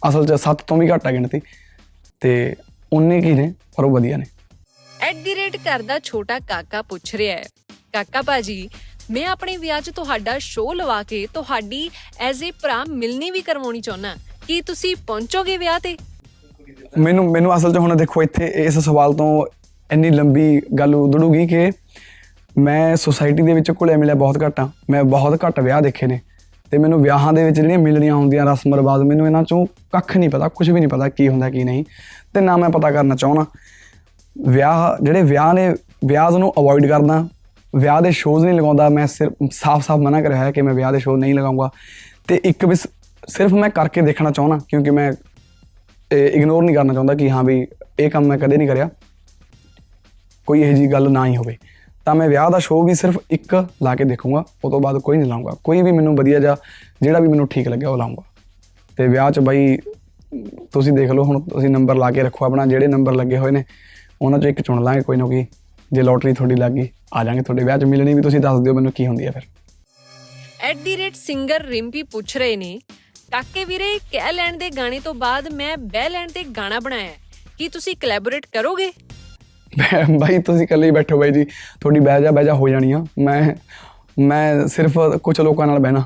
ਅਸਲ 'ਚ 7 ਤੋਂ ਵੀ ਘੱਟ ਆ ਗਿਣਤੀ, ਅਤੇ ਉਨੇ ਕੀ ਨੇ ਪਰ ਉਹ ਵਧੀਆ ਨੇ। @ ਘਰ ਦਾ ਛੋਟਾ ਕਾਕਾ ਪੁੱਛ ਰਿਹਾ ਹੈ, ਕਾਕਾ ਭਾਜੀ ਮੈਂ ਆਪਣੇ ਵਿਆਹ 'ਚ ਤੁਹਾਡਾ ਸ਼ੋਅ ਲਵਾ ਕੇ ਤੁਹਾਡੀ ਐਜ਼ ਏ ਭਰਾ ਮਿਲਣੀ ਵੀ ਕਰਵਾਉਣੀ ਚਾਹੁੰਦਾ, ਕੀ ਤੁਸੀਂ ਪਹੁੰਚੋਗੇ ਵਿਆਹ 'ਤੇ? ਮੈਨੂੰ ਅਸਲ 'ਚ ਹੁਣ ਦੇਖੋ ਇੱਥੇ ਇਸ ਸਵਾਲ ਤੋਂ ਇੰਨੀ ਲੰਬੀ ਗੱਲ ਉਧੜੂਗੀ ਕਿ ਮੈਂ ਸੁਸਾਇਟੀ ਦੇ ਵਿੱਚ ਘੁਲਿਆ ਮਿਲਿਆ ਬਹੁਤ ਘੱਟ ਹਾਂ। ਮੈਂ ਬਹੁਤ ਘੱਟ ਵਿਆਹ ਦੇਖੇ ਨੇ ਅਤੇ ਮੈਨੂੰ ਵਿਆਹਾਂ ਦੇ ਵਿੱਚ ਜਿਹੜੀਆਂ ਮਿਲਣੀਆਂ ਹੁੰਦੀਆਂ ਰਸਮ ਰਿਵਾਜ਼, ਮੈਨੂੰ ਇਹਨਾਂ 'ਚੋਂ ਕੱਖ ਨਹੀਂ ਪਤਾ, ਕੁਛ ਵੀ ਨਹੀਂ ਪਤਾ ਕੀ ਹੁੰਦਾ ਕੀ ਨਹੀਂ, ਅਤੇ ਨਾ ਮੈਂ ਪਤਾ ਕਰਨਾ ਚਾਹੁੰਦਾ। ਵਿਆਹ ਨੂੰ ਅਵੋਇਡ ਕਰਦਾ, ਵਿਆਹ ਦੇ ਸ਼ੋਜ਼ ਨਹੀਂ ਲਗਾਉਂਦਾ ਮੈਂ, ਸਿਰਫ ਸਾਫ਼ ਮਨਾ ਕਰਿਆ ਹੈ ਕਿ ਮੈਂ ਵਿਆਹ ਦੇ ਸ਼ੋਅ ਨਹੀਂ ਲਗਾਉਂਗਾ। ਅਤੇ ਇੱਕ ਵੀ ਸਿਰਫ ਮੈਂ ਕਰਕੇ ਦੇਖਣਾ ਚਾਹੁੰਦਾ, ਕਿਉਂਕਿ ਮੈਂ ਇਗਨੋਰ ਨਹੀਂ ਕਰਨਾ ਚਾਹੁੰਦਾ ਕਿ ਹਾਂ ਵੀ ਇਹ ਕੰਮ ਮੈਂ ਕਦੇ ਨਹੀਂ ਕਰਿਆ, ਕੋਈ ਇਹੋ ਜਿਹੀ ਗੱਲ ਨਾ ਹੀ ਹੋਵੇ। ਤਾਂ ਮੈਂ ਵਿਆਹ ਦਾ ਸ਼ੋਅ ਵੀ ਸਿਰਫ ਇੱਕ ਲਾ ਕੇ ਦੇਖੂੰਗਾ, ਉਹ ਤੋਂ ਬਾਅਦ ਕੋਈ ਨਹੀਂ ਲਾਊਂਗਾ। ਕੋਈ ਵੀ ਮੈਨੂੰ ਵਧੀਆ ਜਿਹਾ ਜਿਹੜਾ ਵੀ ਮੈਨੂੰ ਠੀਕ ਲੱਗਿਆ ਉਹ ਲਾਊਂਗਾ। ਅਤੇ ਵਿਆਹ 'ਚ ਬਾਈ ਤੁਸੀਂ ਦੇਖ ਲਓ, ਹੁਣ ਤੁਸੀਂ ਨੰਬਰ ਲਾ ਕੇ ਰੱਖੋ ਆਪਣਾ, ਜਿਹੜੇ ਨੰਬਰ ਲੱਗੇ ਹੋਏ ਨੇ ਉਹਨਾਂ 'ਚੋਂ ਇੱਕ ਚੁਣ ਲਾਂਗੇ ਕੋਈ ਨਾ ਕੋਈ। ਜੇ ਲੋਟਰੀ ਤੁਹਾਡੀ ਲੱਗ ਗਈ ਆ ਜਾਵਾਂਗੇ ਤੁਹਾਡੇ ਵਿਆਹ 'ਚ, ਮਿਲਣੀ ਵੀ ਤੁਸੀਂ ਦੱਸ ਦਿਓ ਮੈਨੂੰ ਕੀ ਹੁੰਦੀ ਹੈ ਫਿਰ। @ ਸਿੰਗਰ ਰਿੰਪੀ ਪੁੱਛ ਰਹੇ ਨੇ, ਕਾਕੇ ਵੀਰੇ ਕਹਿ ਲੈਣ ਦੇ ਗਾਣੇ ਤੋਂ ਬਾਅਦ ਮੈਂ ਬਹਿ ਲੈਣ 'ਤੇ ਗਾਣਾ ਬਣਾਇਆ, ਕੀ ਤੁਸੀਂ ਕੋਲੈਬੋਰੇਟ ਕਰੋਗੇ? ਬਾਈ ਤੁਸੀਂ ਇਕੱਲੇ ਹੀ ਬੈਠੋ ਬਾਈ ਜੀ, ਤੁਹਾਡੀ ਬਹਿ ਜਾ ਹੋ ਜਾਣੀ ਆ। ਮੈਂ ਸਿਰਫ ਕੁਛ ਲੋਕਾਂ ਨਾਲ ਬਹਿਣਾ।